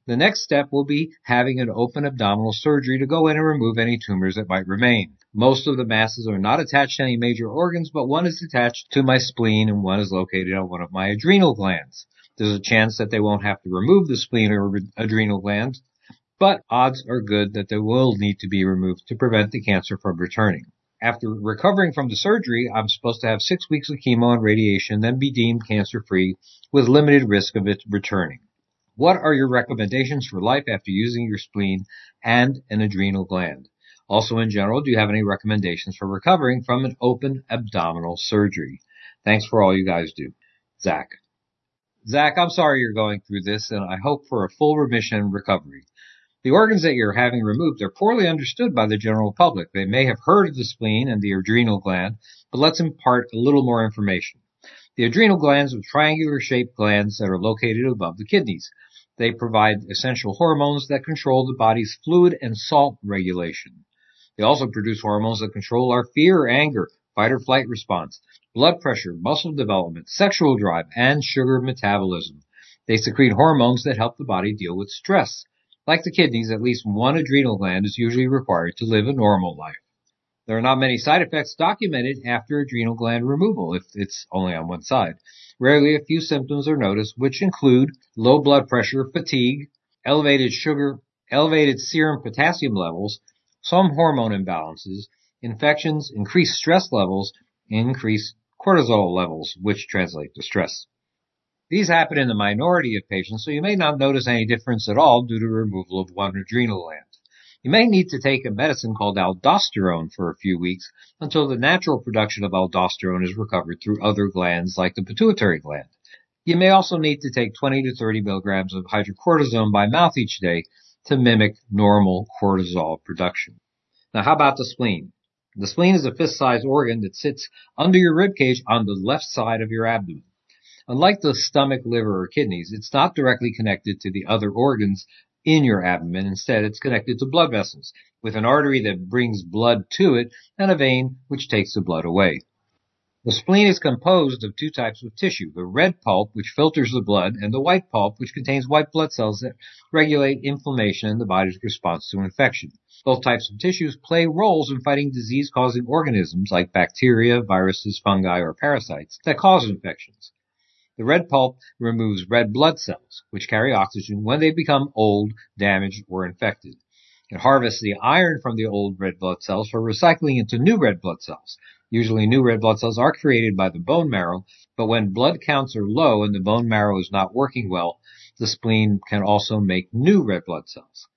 The next step will be having an open abdominal surgery to go in and remove any tumors that might remain. Most of the masses are not attached to any major organs, but one is attached to my spleen and one is located on one of my adrenal glands. There's a chance that they won't have to remove the spleen or adrenal glands, but odds are good that they will need to be removed to prevent the cancer from returning. After recovering from the surgery, I'm supposed to have 6 weeks of chemo and radiation, then be deemed cancer-free with limited risk of it returning. What are your recommendations for life after using your spleen and an adrenal gland? Also, in general, do you have any recommendations for recovering from an open abdominal surgery? Thanks for all you guys do. Zach, I'm sorry you're going through this, and I hope for a full remission and recovery. The organs that you're having removed are poorly understood by the general public. They may have heard of the spleen and the adrenal gland, but let's impart a little more information. The adrenal glands are triangular-shaped glands that are located above the kidneys. They provide essential hormones that control the body's fluid and salt regulation. They also produce hormones that control our fear, anger, fight-or-flight response, blood pressure, muscle development, sexual drive, and sugar metabolism. They secrete hormones that help the body deal with stress. Like the kidneys, at least one adrenal gland is usually required to live a normal life. There are not many side effects documented after adrenal gland removal, if it's only on one side. Rarely, a few symptoms are noticed, which include low blood pressure, fatigue, elevated sugar, elevated serum potassium levels, some hormone imbalances, infections, increased stress levels, and increased cortisol levels, which translate to stress. These happen in the minority of patients, so you may not notice any difference at all due to removal of one adrenal gland. You may need to take a medicine called aldosterone for a few weeks until the natural production of aldosterone is recovered through other glands like the pituitary gland. You may also need to take 20 to 30 milligrams of hydrocortisone by mouth each day to mimic normal cortisol production. Now, how about the spleen? The spleen is a fist-sized organ that sits under your ribcage on the left side of your abdomen. Unlike the stomach, liver, or kidneys, it's not directly connected to the other organs in your abdomen. Instead, it's connected to blood vessels, with an artery that brings blood to it and a vein which takes the blood away. The spleen is composed of two types of tissue, the red pulp, which filters the blood, and the white pulp, which contains white blood cells that regulate inflammation and the body's response to infection. Both types of tissues play roles in fighting disease-causing organisms like bacteria, viruses, fungi, or parasites that cause infections. The red pulp removes red blood cells, which carry oxygen when they become old, damaged, or infected. It harvests the iron from the old red blood cells for recycling into new red blood cells. Usually new red blood cells are created by the bone marrow, but when blood counts are low and the bone marrow is not working well, the spleen can also make new red blood cells.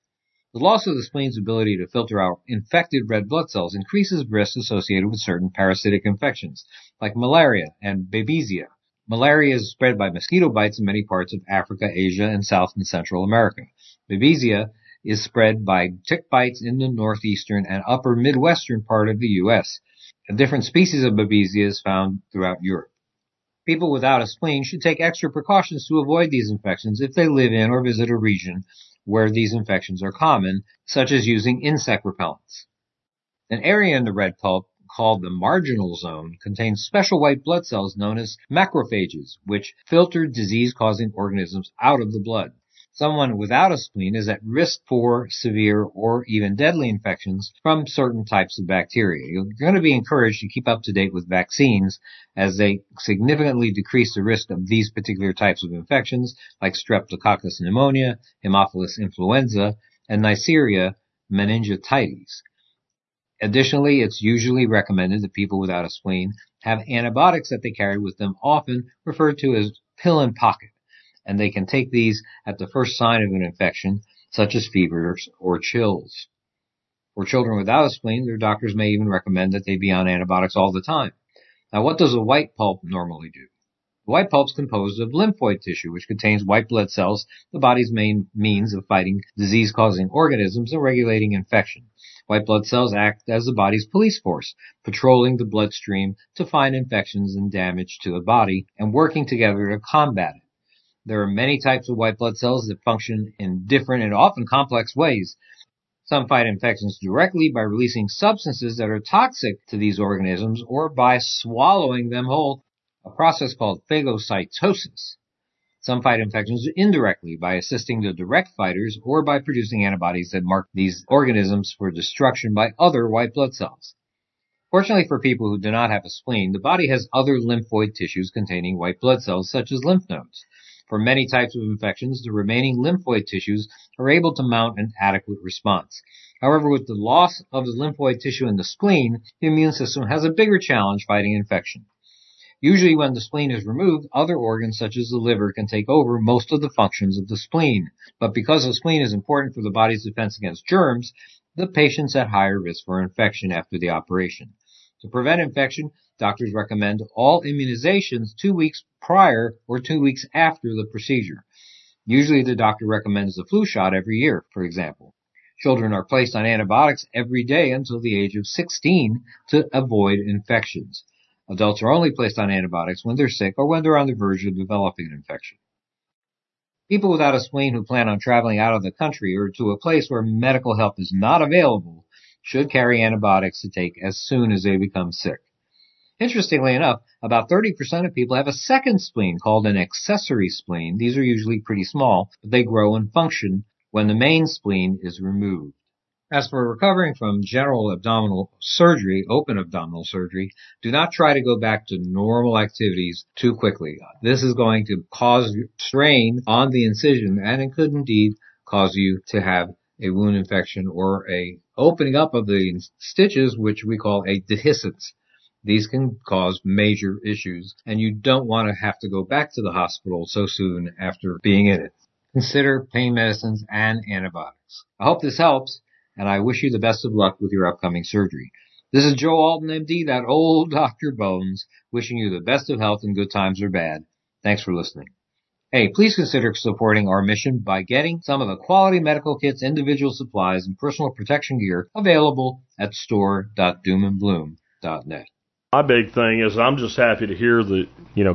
The loss of the spleen's ability to filter out infected red blood cells increases risks associated with certain parasitic infections, like malaria and babesia. Malaria is spread by mosquito bites in many parts of Africa, Asia, and South and Central America. Babesia is spread by tick bites in the northeastern and upper midwestern part of the U.S. A different species of Babesia is found throughout Europe. People without a spleen should take extra precautions to avoid these infections if they live in or visit a region where these infections are common, such as using insect repellents. An area in the red pulp called the marginal zone contains special white blood cells known as macrophages, which filter disease-causing organisms out of the blood. Someone without a spleen is at risk for severe or even deadly infections from certain types of bacteria. You're going to be encouraged to keep up to date with vaccines as they significantly decrease the risk of these particular types of infections like streptococcus pneumonia, Haemophilus influenza, and Neisseria meningitis. Additionally, it's usually recommended that people without a spleen have antibiotics that they carry with them, often referred to as pill in pocket. And they can take these at the first sign of an infection, such as fevers or chills. For children without a spleen, their doctors may even recommend that they be on antibiotics all the time. Now, what does a white pulp normally do? The white pulp is composed of lymphoid tissue, which contains white blood cells, the body's main means of fighting disease-causing organisms and regulating infection. White blood cells act as the body's police force, patrolling the bloodstream to find infections and damage to the body and working together to combat it. There are many types of white blood cells that function in different and often complex ways. Some fight infections directly by releasing substances that are toxic to these organisms or by swallowing them whole, a process called phagocytosis. Some fight infections indirectly by assisting the direct fighters or by producing antibodies that mark these organisms for destruction by other white blood cells. Fortunately for people who do not have a spleen, the body has other lymphoid tissues containing white blood cells such as lymph nodes. For many types of infections, the remaining lymphoid tissues are able to mount an adequate response. However, with the loss of the lymphoid tissue in the spleen, the immune system has a bigger challenge fighting infection. Usually when the spleen is removed, other organs such as the liver can take over most of the functions of the spleen. But because the spleen is important for the body's defense against germs, the patient's at higher risk for infection after the operation. To prevent infection, doctors recommend all immunizations 2 weeks prior or 2 weeks after the procedure. Usually the doctor recommends the flu shot every year, for example. Children are placed on antibiotics every day until the age of 16 to avoid infections. Adults are only placed on antibiotics when they're sick or when they're on the verge of developing an infection. People without a spleen who plan on traveling out of the country or to a place where medical help is not available should carry antibiotics to take as soon as they become sick. Interestingly enough, about 30% of people have a second spleen called an accessory spleen. These are usually pretty small, but they grow and function when the main spleen is removed. As for recovering from general abdominal surgery, open abdominal surgery, do not try to go back to normal activities too quickly. This is going to cause strain on the incision, and it could indeed cause you to have a wound infection or a opening up of the stitches, which we call a dehiscence. These can cause major issues, and you don't want to have to go back to the hospital so soon after being in it. Consider pain medicines and antibiotics. I hope this helps, and I wish you the best of luck with your upcoming surgery. This is Joe Alton, MD, that old Dr. Bones, wishing you the best of health in good times or bad. Thanks for listening. Hey, please consider supporting our mission by getting some of the quality medical kits, individual supplies, and personal protection gear available at store.doomandbloom.net. My big thing is I'm just happy to hear that,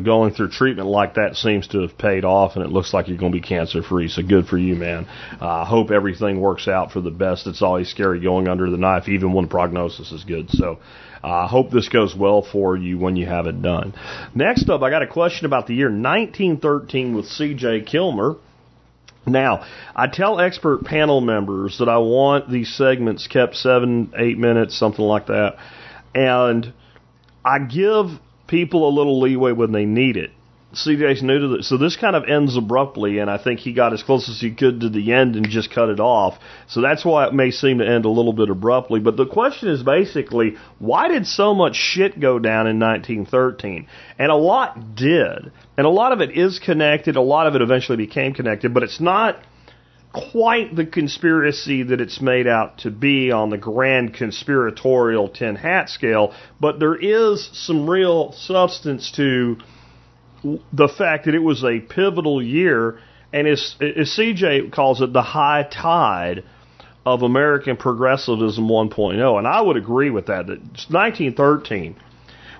going through treatment like that seems to have paid off, and it looks like you're going to be cancer-free, so good for you, man. I hope everything works out for the best. It's always scary going under the knife, even when prognosis is good. So I hope this goes well for you when you have it done. Next up, I got a question about the year 1913 with C.J. Kilmer. Now, I tell expert panel members that I want these segments kept 7-8 minutes, something like that, and I give people a little leeway when they need it. CJ's new to this, so this kind of ends abruptly, and I think he got as close as he could to the end and just cut it off. So that's why it may seem to end a little bit abruptly. But the question is basically, why did so much shit go down in 1913? And a lot did. And a lot of it is connected. A lot of it eventually became connected, but it's not quite the conspiracy that it's made out to be on the grand conspiratorial tin hat scale, but there is some real substance to the fact that it was a pivotal year, and as CJ calls it, the high tide of American progressivism 1.0, and I would agree with that. 1913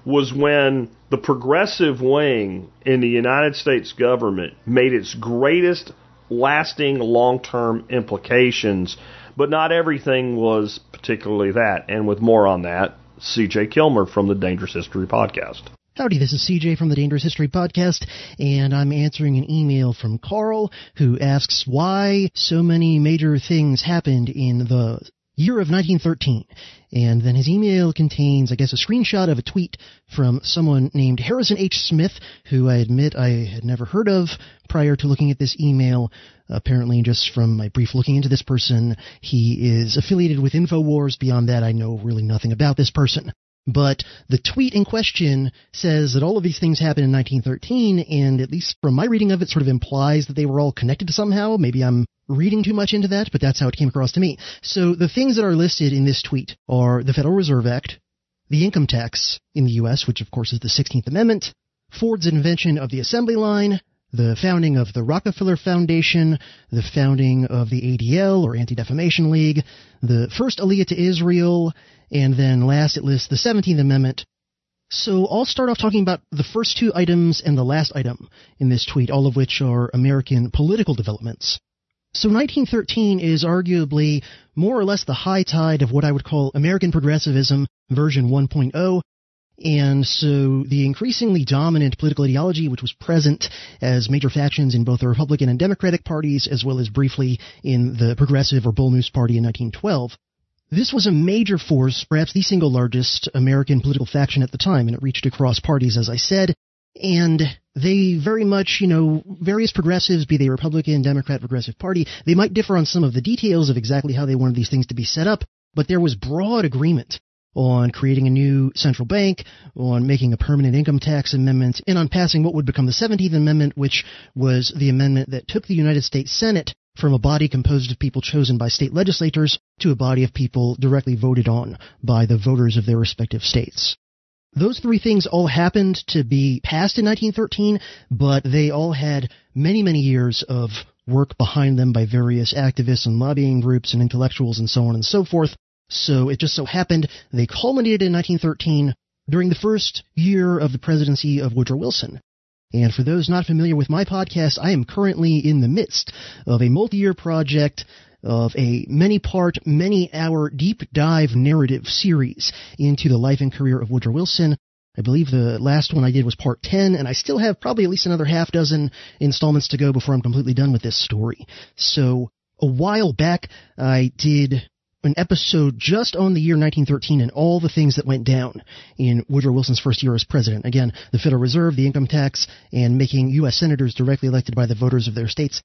was when the progressive wing in the United States government made its greatest lasting long-term implications, but not everything was particularly that, and with more on that, C.J. Kilmer from the Dangerous History Podcast. Howdy, this is CJ from the Dangerous History Podcast, and I'm answering an email from Carl, who asks why so many major things happened in the year of 1913. And then his email contains, I guess, a screenshot of a tweet from someone named Harrison H. Smith, who I admit I had never heard of prior to looking at this email. Apparently, just from my brief looking into this person, he is affiliated with InfoWars. Beyond that, I know really nothing about this person. But the tweet in question says that all of these things happened in 1913, and at least from my reading of it, sort of implies that they were all connected somehow. Maybe I'm reading too much into that, but that's how it came across to me. So the things that are listed in this tweet are the Federal Reserve Act, the income tax in the U.S., which of course is the 16th Amendment, Ford's invention of the assembly line, the founding of the Rockefeller Foundation, the founding of the ADL, or Anti-Defamation League, the first Aliyah to Israel, and then last it lists the 17th Amendment. So I'll start off talking about the first two items and the last item in this tweet, all of which are American political developments. So 1913 is arguably more or less the high tide of what I would call American progressivism version 1.0. And so the increasingly dominant political ideology, which was present as major factions in both the Republican and Democratic parties, as well as briefly in the Progressive or Bull Moose Party in 1912, this was a major force, perhaps the single largest American political faction at the time, and it reached across parties, as I said. And they very much, various progressives, be they Republican, Democrat, Progressive Party, they might differ on some of the details of exactly how they wanted these things to be set up, but there was broad agreement on creating a new central bank, on making a permanent income tax amendment, and on passing what would become the 17th Amendment, which was the amendment that took the United States Senate from a body composed of people chosen by state legislatures to a body of people directly voted on by the voters of their respective states. Those three things all happened to be passed in 1913, but they all had many, many years of work behind them by various activists and lobbying groups and intellectuals and so on and so forth. So it just so happened they culminated in 1913 during the first year of the presidency of Woodrow Wilson. And for those not familiar with my podcast, I am currently in the midst of a multi-year project of a many-part, many-hour deep dive narrative series into the life and career of Woodrow Wilson. I believe the last one I did was part 10, and I still have probably at least another half dozen installments to go before I'm completely done with this story. So a while back, I did an episode just on the year 1913 and all the things that went down in Woodrow Wilson's first year as president. Again, the Federal Reserve, the income tax, and making U.S. senators directly elected by the voters of their states.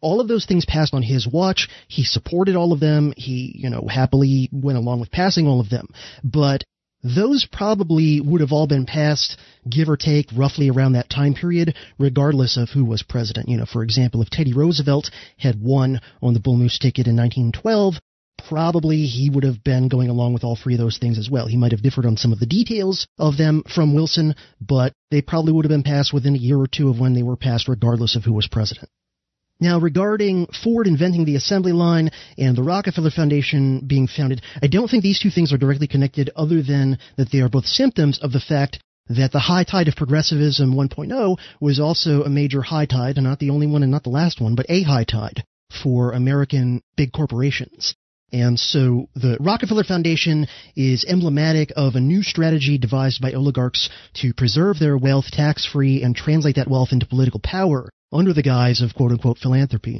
All of those things passed on his watch. He supported all of them. He, happily went along with passing all of them. But those probably would have all been passed, give or take, roughly around that time period, regardless of who was president. For example, if Teddy Roosevelt had won on the Bull Moose ticket in 1912, probably he would have been going along with all three of those things as well. He might have differed on some of the details of them from Wilson, but they probably would have been passed within a year or two of when they were passed, regardless of who was president. Now, regarding Ford inventing the assembly line and the Rockefeller Foundation being founded, I don't think these two things are directly connected other than that they are both symptoms of the fact that the high tide of progressivism 1.0 was also a major high tide, and not the only one and not the last one, but a high tide for American big corporations. And so the Rockefeller Foundation is emblematic of a new strategy devised by oligarchs to preserve their wealth tax-free and translate that wealth into political power under the guise of quote-unquote philanthropy.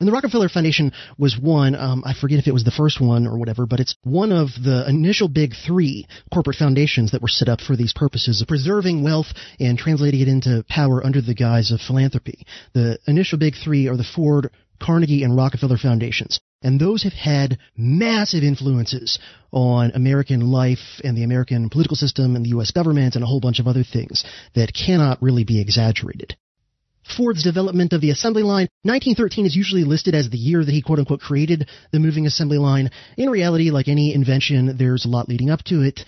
And the Rockefeller Foundation was one, I forget if it was the first one or whatever, but it's one of the initial big three corporate foundations that were set up for these purposes of preserving wealth and translating it into power under the guise of philanthropy. The initial big three are the Ford, Carnegie, and Rockefeller Foundations. And those have had massive influences on American life and the American political system and the U.S. government and a whole bunch of other things that cannot really be exaggerated. Ford's development of the assembly line, 1913 is usually listed as the year that he quote-unquote created the moving assembly line. In reality, like any invention, there's a lot leading up to it.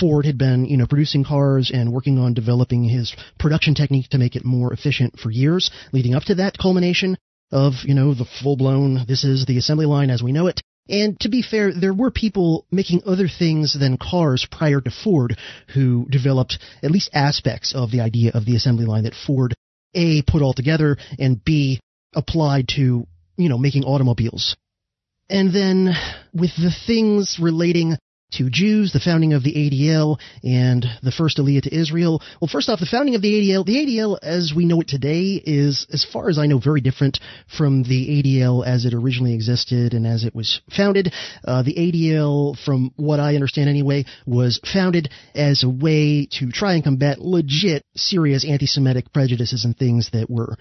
Ford had been, producing cars and working on developing his production technique to make it more efficient for years leading up to that culmination of, the full-blown, this is the assembly line as we know it. And to be fair, there were people making other things than cars prior to Ford who developed at least aspects of the idea of the assembly line that Ford, A, put all together, and B, applied to, making automobiles. And then with the things relating to Jews, the founding of the ADL, and the first Aliyah to Israel. Well, first off, the founding of the ADL as we know it today is, as far as I know, very different from the ADL as it originally existed and as it was founded. The ADL, from what I understand anyway, was founded as a way to try and combat legit, serious anti-Semitic prejudices and things that were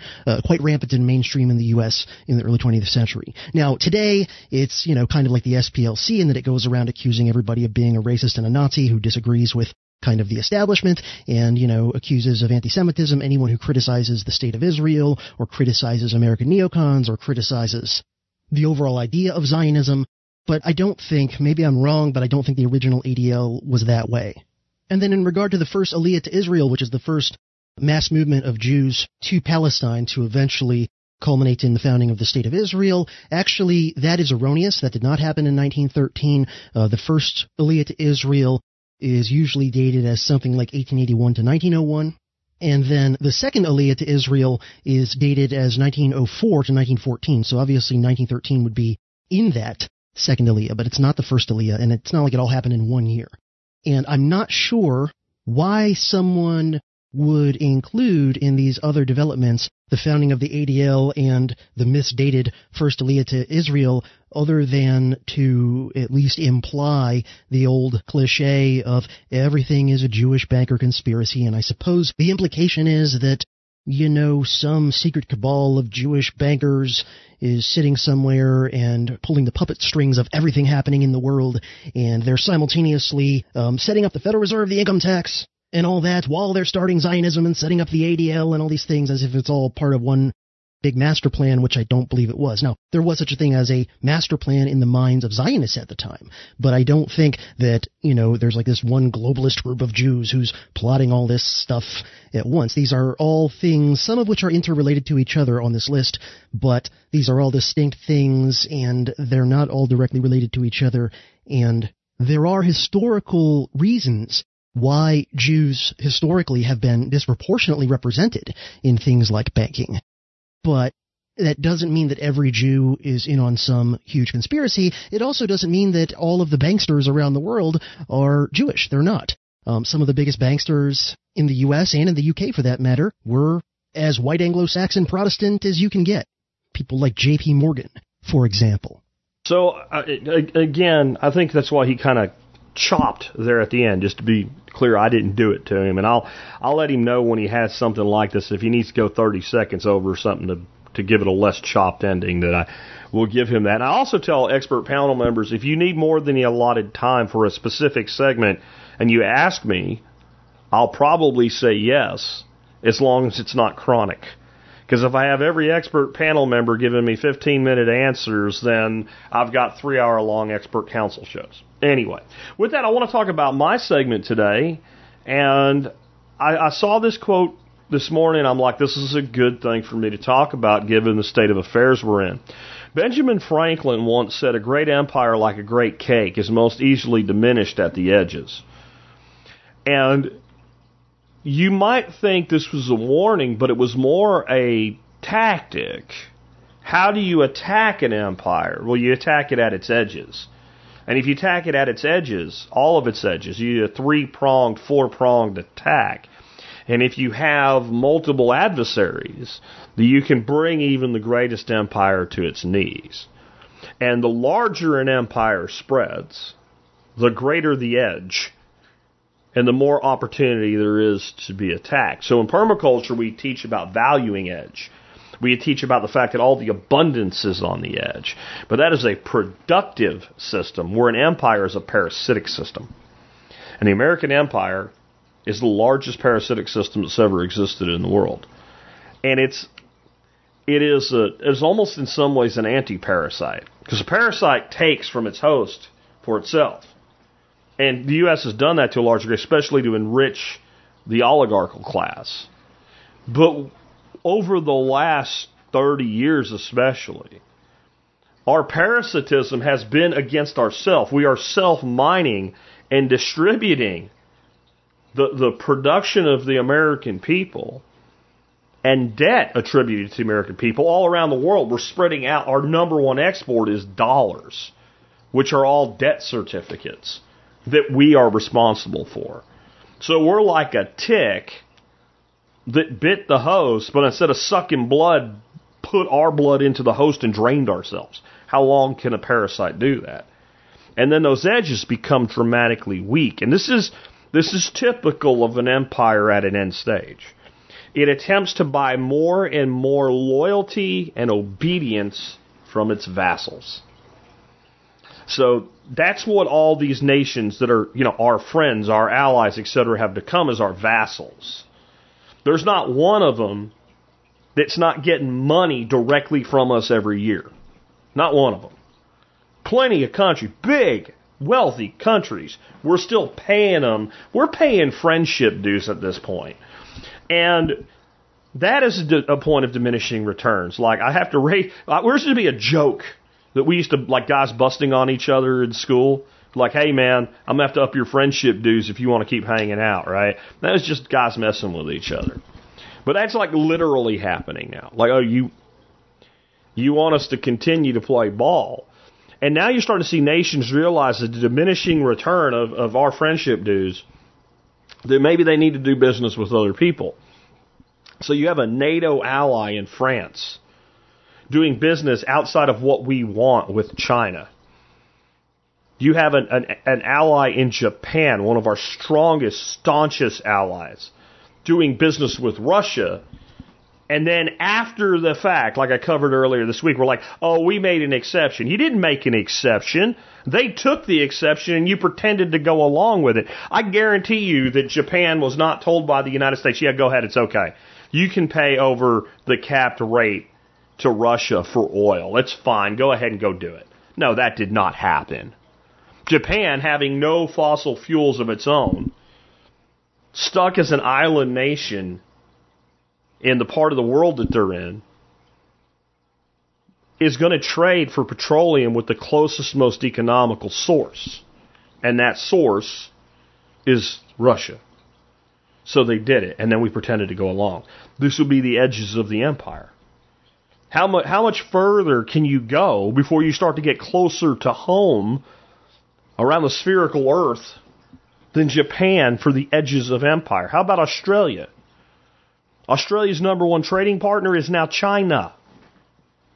quite rampant and mainstream in the U.S. in the early 20th century. Now, today, it's, you know, kind of like the SPLC in that it goes around accusing everybody of being a racist and a Nazi who disagrees with kind of the establishment and, you know, accuses of anti-Semitism anyone who criticizes the state of Israel or criticizes American neocons or criticizes the overall idea of Zionism. But I don't think, maybe I'm wrong, but I don't think the original ADL was that way. And then in regard to the first Aliyah to Israel, which is the first mass movement of Jews to Palestine to eventually culminate in the founding of the State of Israel, actually, that is erroneous. That did not happen in 1913. The first Aliyah to Israel is usually dated as something like 1881 to 1901. And then the second Aliyah to Israel is dated as 1904 to 1914. So obviously 1913 would be in that second Aliyah, but it's not the first Aliyah, and it's not like it all happened in one year. And I'm not sure why someone would include in these other developments the founding of the ADL and the misdated first Aliyah to Israel, other than to at least imply the old cliche of everything is a Jewish banker conspiracy. And I suppose the implication is that, you know, some secret cabal of Jewish bankers is sitting somewhere and pulling the puppet strings of everything happening in the world, and they're simultaneously setting up the Federal Reserve, the income tax, and all that, while they're starting Zionism and setting up the ADL and all these things as if it's all part of one big master plan, which I don't believe it was. Now, there was such a thing as a master plan in the minds of Zionists at the time, but I don't think that, you know, there's like this one globalist group of Jews who's plotting all this stuff at once. These are all things, some of which are interrelated to each other on this list, but these are all distinct things, and they're not all directly related to each other, and there are historical reasons why Jews historically have been disproportionately represented in things like banking. But that doesn't mean that every Jew is in on some huge conspiracy. It also doesn't mean that all of the banksters around the world are Jewish. They're not. Some of the biggest banksters in the U.S. and in the U.K., for that matter, were as white Anglo-Saxon Protestant as you can get. People like J.P. Morgan, for example. So, again, I think that's why he kind of chopped there at the end, just to be clear. I didn't do it to him, and I'll let him know when he has something like this, if he needs to go 30 seconds over something to give it a less chopped ending, that I will give him that. And I also tell expert panel members, if you need more than the allotted time for a specific segment and you ask me, I'll probably say yes, as long as it's not chronic. Because if I have every expert panel member giving me 15-minute answers, then I've got 3-hour-long expert council shows. Anyway, with that, I want to talk about my segment today. And I saw this quote this morning. I'm like, this is a good thing for me to talk about, given the state of affairs we're in. Benjamin Franklin once said, "A great empire, like a great cake, is most easily diminished at the edges." And you might think this was a warning, but it was more a tactic. How do you attack an empire? Well, you attack it at its edges. And if you attack it at its edges, all of its edges, you do a 3-pronged, 4-pronged attack. And if you have multiple adversaries, you can bring even the greatest empire to its knees. And the larger an empire spreads, the greater the edge, and the more opportunity there is to be attacked. So in permaculture, we teach about valuing edge. We teach about the fact that all the abundance is on the edge. But that is a productive system, where an empire is a parasitic system. And the American empire is the largest parasitic system that's ever existed in the world. And it is almost in some ways an anti-parasite, because a parasite takes from its host for itself. And the U.S. has done that to a large degree, especially to enrich the oligarchical class. But over the last 30 years especially, our parasitism has been against ourselves. We are self-mining and distributing the production of the American people and debt attributed to the American people all around the world. We're spreading out. Our number one export is dollars, which are all debt certificates. that we are responsible for. So we're like a tick that bit the host, but instead of sucking blood, put our blood into the host and drained ourselves. How long can a parasite do that? And then those edges become dramatically weak. And this is typical of an empire at an end stage. It attempts to buy more and more loyalty and obedience from its vassals. So that's what all these nations that are, you know, our friends, our allies, etc., have become as our vassals. There's not one of them that's not getting money directly from us every year. Not one of them. Plenty of countries, big, wealthy countries, we're still paying them. We're paying friendship dues at this point. And that is a point of diminishing returns. Like, I have to rate, there used to be a joke that we used to, like, guys busting on each other in school. Like, hey, man, I'm going to have to up your friendship dues if you want to keep hanging out, right? That was just guys messing with each other. But that's, like, literally happening now. Like, oh, you want us to continue to play ball. And now you're starting to see nations realize the diminishing return of our friendship dues, that maybe they need to do business with other people. So you have a NATO ally in France doing business outside of what we want with China. You have an ally in Japan, one of our strongest, staunchest allies, doing business with Russia. And then after the fact, like I covered earlier this week, we're like, oh, we made an exception. You didn't make an exception. They took the exception and you pretended to go along with it. I guarantee you that Japan was not told by the United States, yeah, go ahead, it's okay. You can pay over the capped rate to Russia for oil. It's fine. Go ahead and go do it. No, that did not happen. Japan, having no fossil fuels of its own, stuck as an island nation in the part of the world that they're in, is going to trade for petroleum with the closest, most economical source. And that source is Russia. So they did it, and then we pretended to go along. This will be the edges of the empire. How much further can you go before you start to get closer to home around the spherical earth than Japan for the edges of empire? How about Australia? Australia's number one trading partner is now China.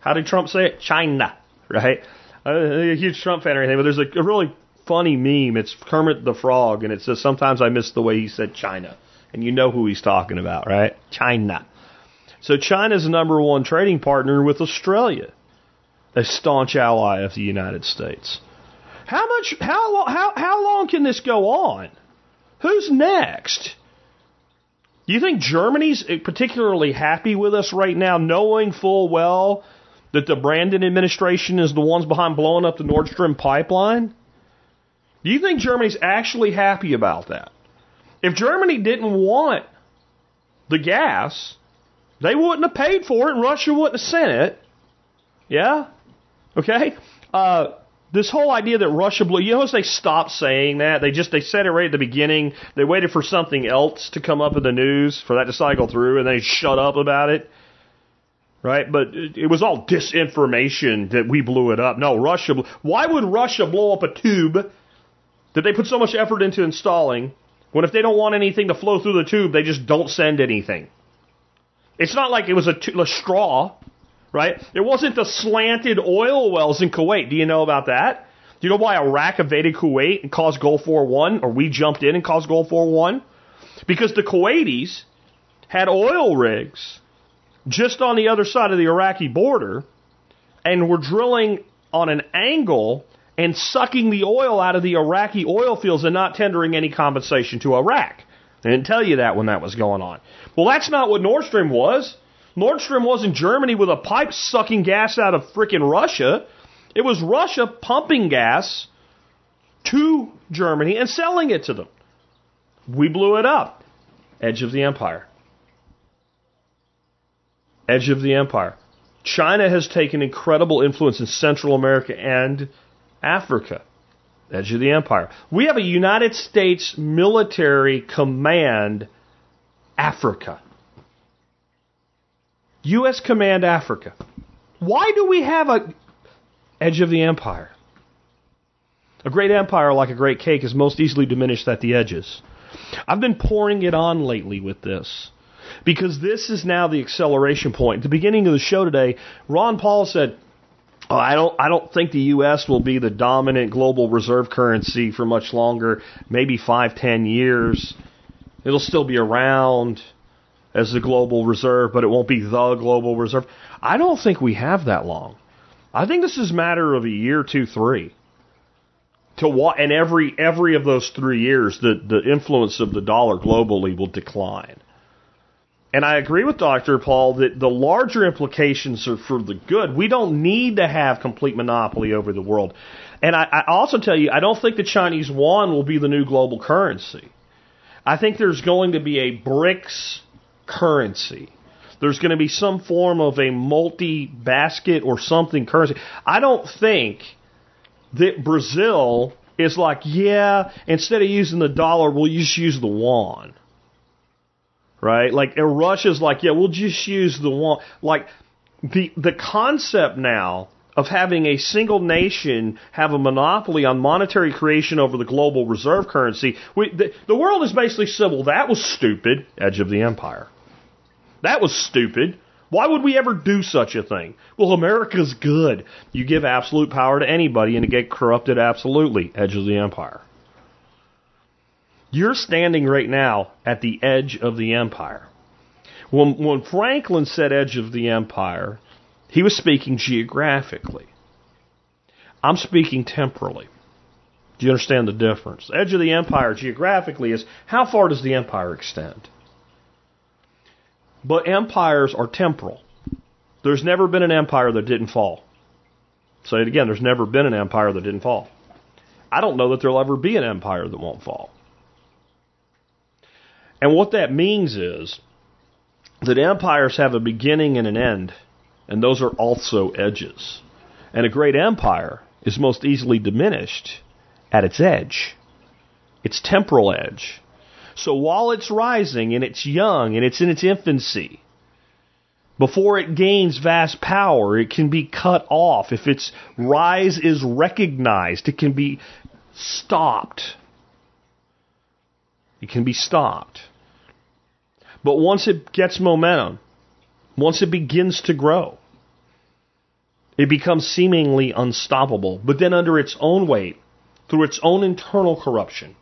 How did Trump say it? China, right? I'm a huge Trump fan or anything, but there's a really funny meme. It's Kermit the Frog, and it says, sometimes I miss the way he said China. And you know who he's talking about, right? China. So China's the number one trading partner with Australia, a staunch ally of the United States. How long can this go on? Who's next? Do you think Germany's particularly happy with us right now, knowing full well that the Brandon administration is the ones behind blowing up the Nord Stream pipeline? Do you think Germany's actually happy about that? If Germany didn't want the gas, they wouldn't have paid for it and Russia wouldn't have sent it. Yeah? Okay? This whole idea that Russia blew, you notice they stopped saying that. They said it right at the beginning. They waited for something else to come up in the news for that to cycle through, and they shut up about it, right? But it was all disinformation that we blew it up. No, why would Russia blow up a tube that they put so much effort into installing when if they don't want anything to flow through the tube, they just don't send anything? It's not like it was a straw. Right? It wasn't the slanted oil wells in Kuwait. Do you know about that? Do you know why Iraq invaded Kuwait and caused Gulf War I, or we jumped in and caused Gulf War I? Because the Kuwaitis had oil rigs just on the other side of the Iraqi border and were drilling on an angle and sucking the oil out of the Iraqi oil fields and not tendering any compensation to Iraq. They didn't tell you that when that was going on. Well, that's not what Nord Stream was. Nord Stream wasn't Germany with a pipe sucking gas out of frickin' Russia. It was Russia pumping gas to Germany and selling it to them. We blew it up. Edge of the empire. Edge of the empire. China has taken incredible influence in Central America and Africa. Edge of the empire. We have a United States military command Africa. U.S. command Africa. Why do we have a edge of the empire? A great empire, like a great cake, is most easily diminished at the edges. I've been pouring it on lately with this, because this is now the acceleration point. At the beginning of the show today, Ron Paul said, oh, I don't think the U.S. will be the dominant global reserve currency for much longer, maybe 5-10 years. It'll still be around as the global reserve, but it won't be the global reserve. I don't think we have that long. I think this is a matter of a year, two, 3 to what, and every of those 3 years, the influence of the dollar globally will decline. And I agree with Dr. Paul that the larger implications are for the good. We don't need to have complete monopoly over the world. And I also tell you, I don't think the Chinese yuan will be the new global currency. I think there's going to be a BRICS currency. There's going to be some form of a multi-basket or something currency. I don't think that Brazil is like, yeah, instead of using the dollar, we'll just use the yuan. Right? Like, Russia's like, yeah, we'll just use the one. Like, the concept now of having a single nation have a monopoly on monetary creation over the global reserve currency, the world is basically said, well, that was stupid, edge of the empire. That was stupid. Why would we ever do such a thing? Well, America's good. You give absolute power to anybody and it get corrupted absolutely, edge of the empire. You're standing right now at the edge of the empire. When Franklin said edge of the empire, he was speaking geographically. I'm speaking temporally. Do you understand the difference? Edge of the empire geographically is how far does the empire extend? But empires are temporal. There's never been an empire that didn't fall. Say it again, there's never been an empire that didn't fall. I don't know that there'll ever be an empire that won't fall. And what that means is that empires have a beginning and an end, and those are also edges. And a great empire is most easily diminished at its edge, its temporal edge. So while it's rising and it's young and it's in its infancy, before it gains vast power, it can be cut off. If its rise is recognized, it can be stopped. It can be stopped. But once it gets momentum, once it begins to grow, it becomes seemingly unstoppable. But then under its own weight, through its own internal corruption,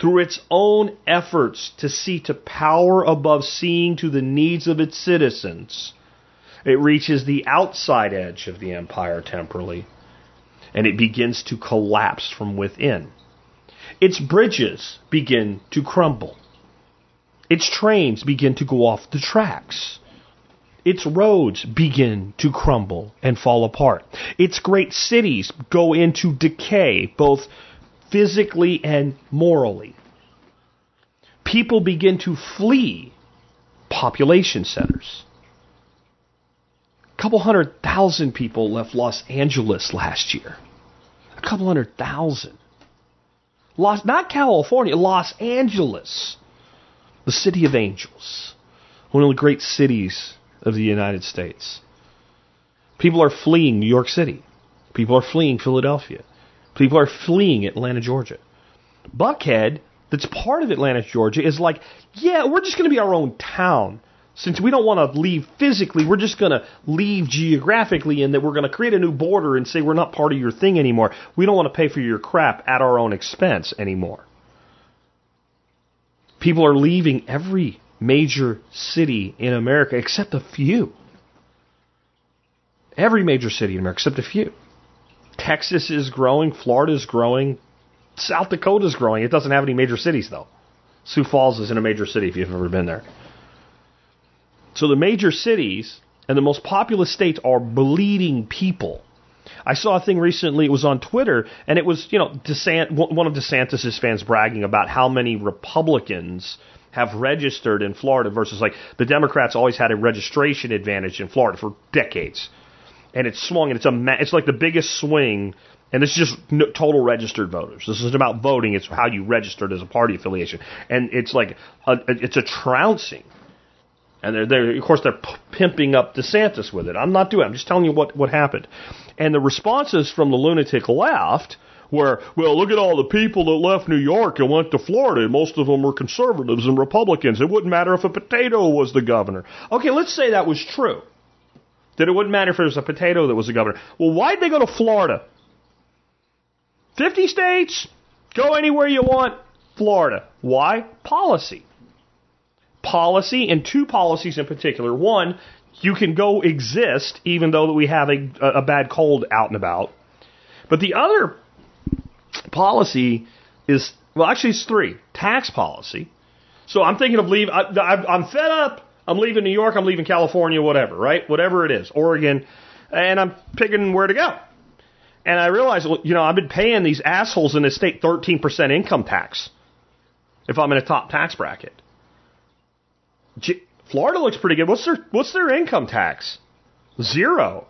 through its own efforts to see to power above seeing to the needs of its citizens, it reaches the outside edge of the empire temporally, and it begins to collapse from within. Its bridges begin to crumble. Its trains begin to go off the tracks. Its roads begin to crumble and fall apart. Its great cities go into decay, both physically and morally. People begin to flee population centers. A couple 100,000 people left Los Angeles last year. A couple 100,000. Not California, Los Angeles, the city of angels, one of the great cities of the United States. People are fleeing New York City. People are fleeing Philadelphia. People are fleeing Atlanta, Georgia. Buckhead, that's part of Atlanta, Georgia, is like, yeah, we're just going to be our own town. Since we don't want to leave physically, we're just going to leave geographically, and that we're going to create a new border and say we're not part of your thing anymore. We don't want to pay for your crap at our own expense anymore. People are leaving every major city in America except a few. Every major city in America except a few. Texas is growing. Florida is growing. South Dakota is growing. It doesn't have any major cities, though. Sioux Falls isn't a major city if you've ever been there. So the major cities and the most populous states are bleeding people. I saw a thing recently, it was on Twitter, and it was, one of DeSantis' fans bragging about how many Republicans have registered in Florida versus, like, the Democrats always had a registration advantage in Florida for decades. And it's swung, and it's like the biggest swing, and it's just total registered voters. This isn't about voting, it's how you registered as a party affiliation. And it's like, it's a trouncing. And they're, of course, pimping up DeSantis with it. I'm not doing it. I'm just telling you what happened. And the responses from the lunatic left where, well, look at all the people that left New York and went to Florida, and most of them were conservatives and Republicans. It wouldn't matter if a potato was the governor. Okay, let's say that was true, that it wouldn't matter if it was a potato that was the governor. Well, why'd they go to Florida? 50 states, go anywhere you want, Florida. Why? Policy. Policy, and two policies in particular. One, you can go exist even though we have a bad cold out and about. But the other policy is, well, actually it's three. Tax policy. So I'm thinking of leaving. I'm fed up. I'm leaving New York. I'm leaving California, whatever, right? Whatever it is, Oregon. And I'm picking where to go. And I realize, you know, I've been paying these assholes in this state 13% income tax if I'm in a top tax bracket. Florida looks pretty good. What's their income tax? Zero.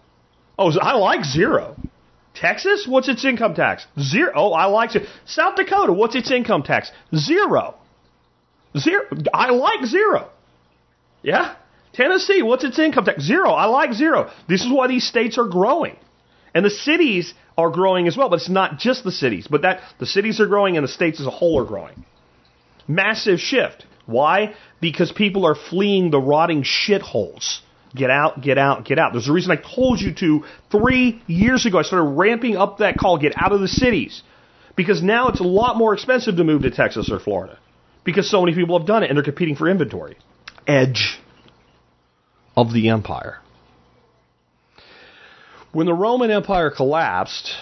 Oh, I like zero. Texas, what's its income tax? Zero. Oh, I like zero. South Dakota, what's its income tax? Zero. Zero. I like zero. Yeah? Tennessee, what's its income tax? Zero. I like zero. This is why these states are growing. And the cities are growing as well, but it's not just the cities, but that the cities are growing and the states as a whole are growing. Massive shift. Why? Because people are fleeing the rotting shitholes. Get out, get out, get out. There's a reason I told you to 3 years ago. I started ramping up that call, get out of the cities. Because now it's a lot more expensive to move to Texas or Florida. Because so many people have done it and they're competing for inventory. Edge of the empire. When the Roman Empire collapsed,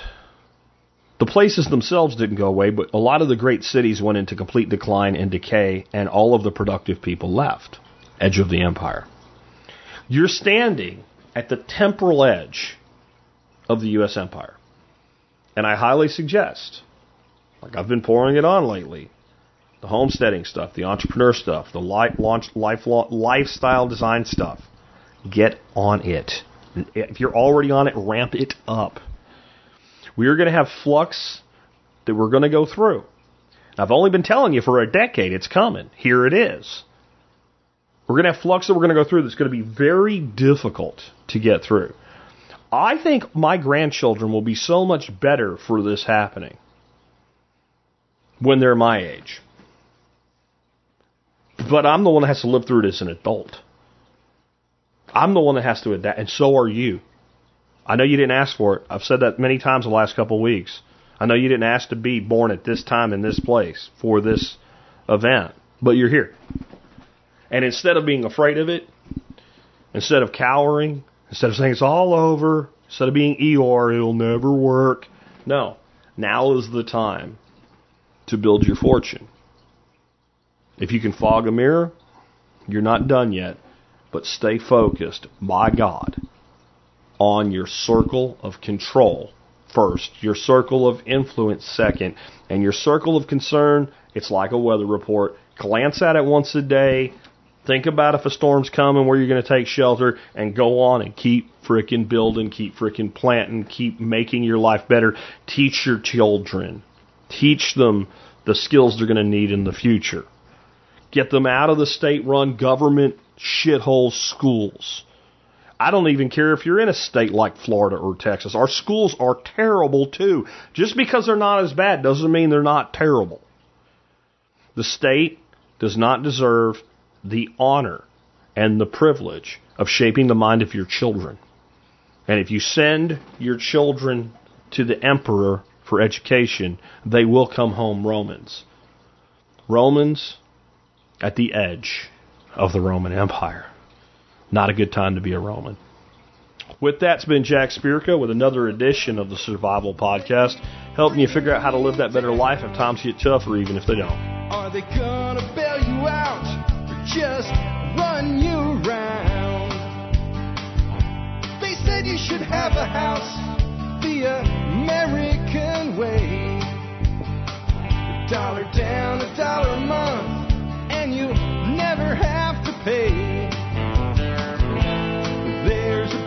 the places themselves didn't go away, but a lot of the great cities went into complete decline and decay, and all of the productive people left. Edge of the empire. You're standing at the temporal edge of the U.S. empire. And I highly suggest, like I've been pouring it on lately, the homesteading stuff, the entrepreneur stuff, the lifestyle design stuff, get on it. If you're already on it, ramp it up. We are going to have flux that we're going to go through. I've only been telling you for a decade it's coming. Here it is. We're going to have flux that we're going to go through that's going to be very difficult to get through. I think my grandchildren will be so much better for this happening when they're my age. But I'm the one that has to live through it as an adult. I'm the one that has to adapt, and so are you. I know you didn't ask for it. I've said that many times the last couple of weeks. I know you didn't ask to be born at this time in this place for this event, but you're here. And instead of being afraid of it, instead of cowering, instead of saying it's all over, instead of being Eeyore, it'll never work. No, now is the time to build your fortune. If you can fog a mirror, you're not done yet, but stay focused, by God, on your circle of control first, your circle of influence second, and your circle of concern. It's like a weather report. Glance at it once a day. Think about if a storm's coming, where you're going to take shelter, and go on and keep freaking building, keep freaking planting, keep making your life better. Teach your children. Teach them the skills they're going to need in the future. Get them out of the state-run government shithole schools. I don't even care if you're in a state like Florida or Texas. Our schools are terrible, too. Just because they're not as bad doesn't mean they're not terrible. The state does not deserve the honor and the privilege of shaping the mind of your children. And if you send your children to the emperor for education, they will come home Romans. Romans at the edge of the Roman Empire. Not a good time to be a Roman. With that, it's been Jack Spirko with another edition of the Survival Podcast, helping you figure out how to live that better life if times get tough or even if they don't. Are they going to bail you out or just run you around? They said you should have a house the American way. $1 down, $1 a month, and you never have to pay. There's a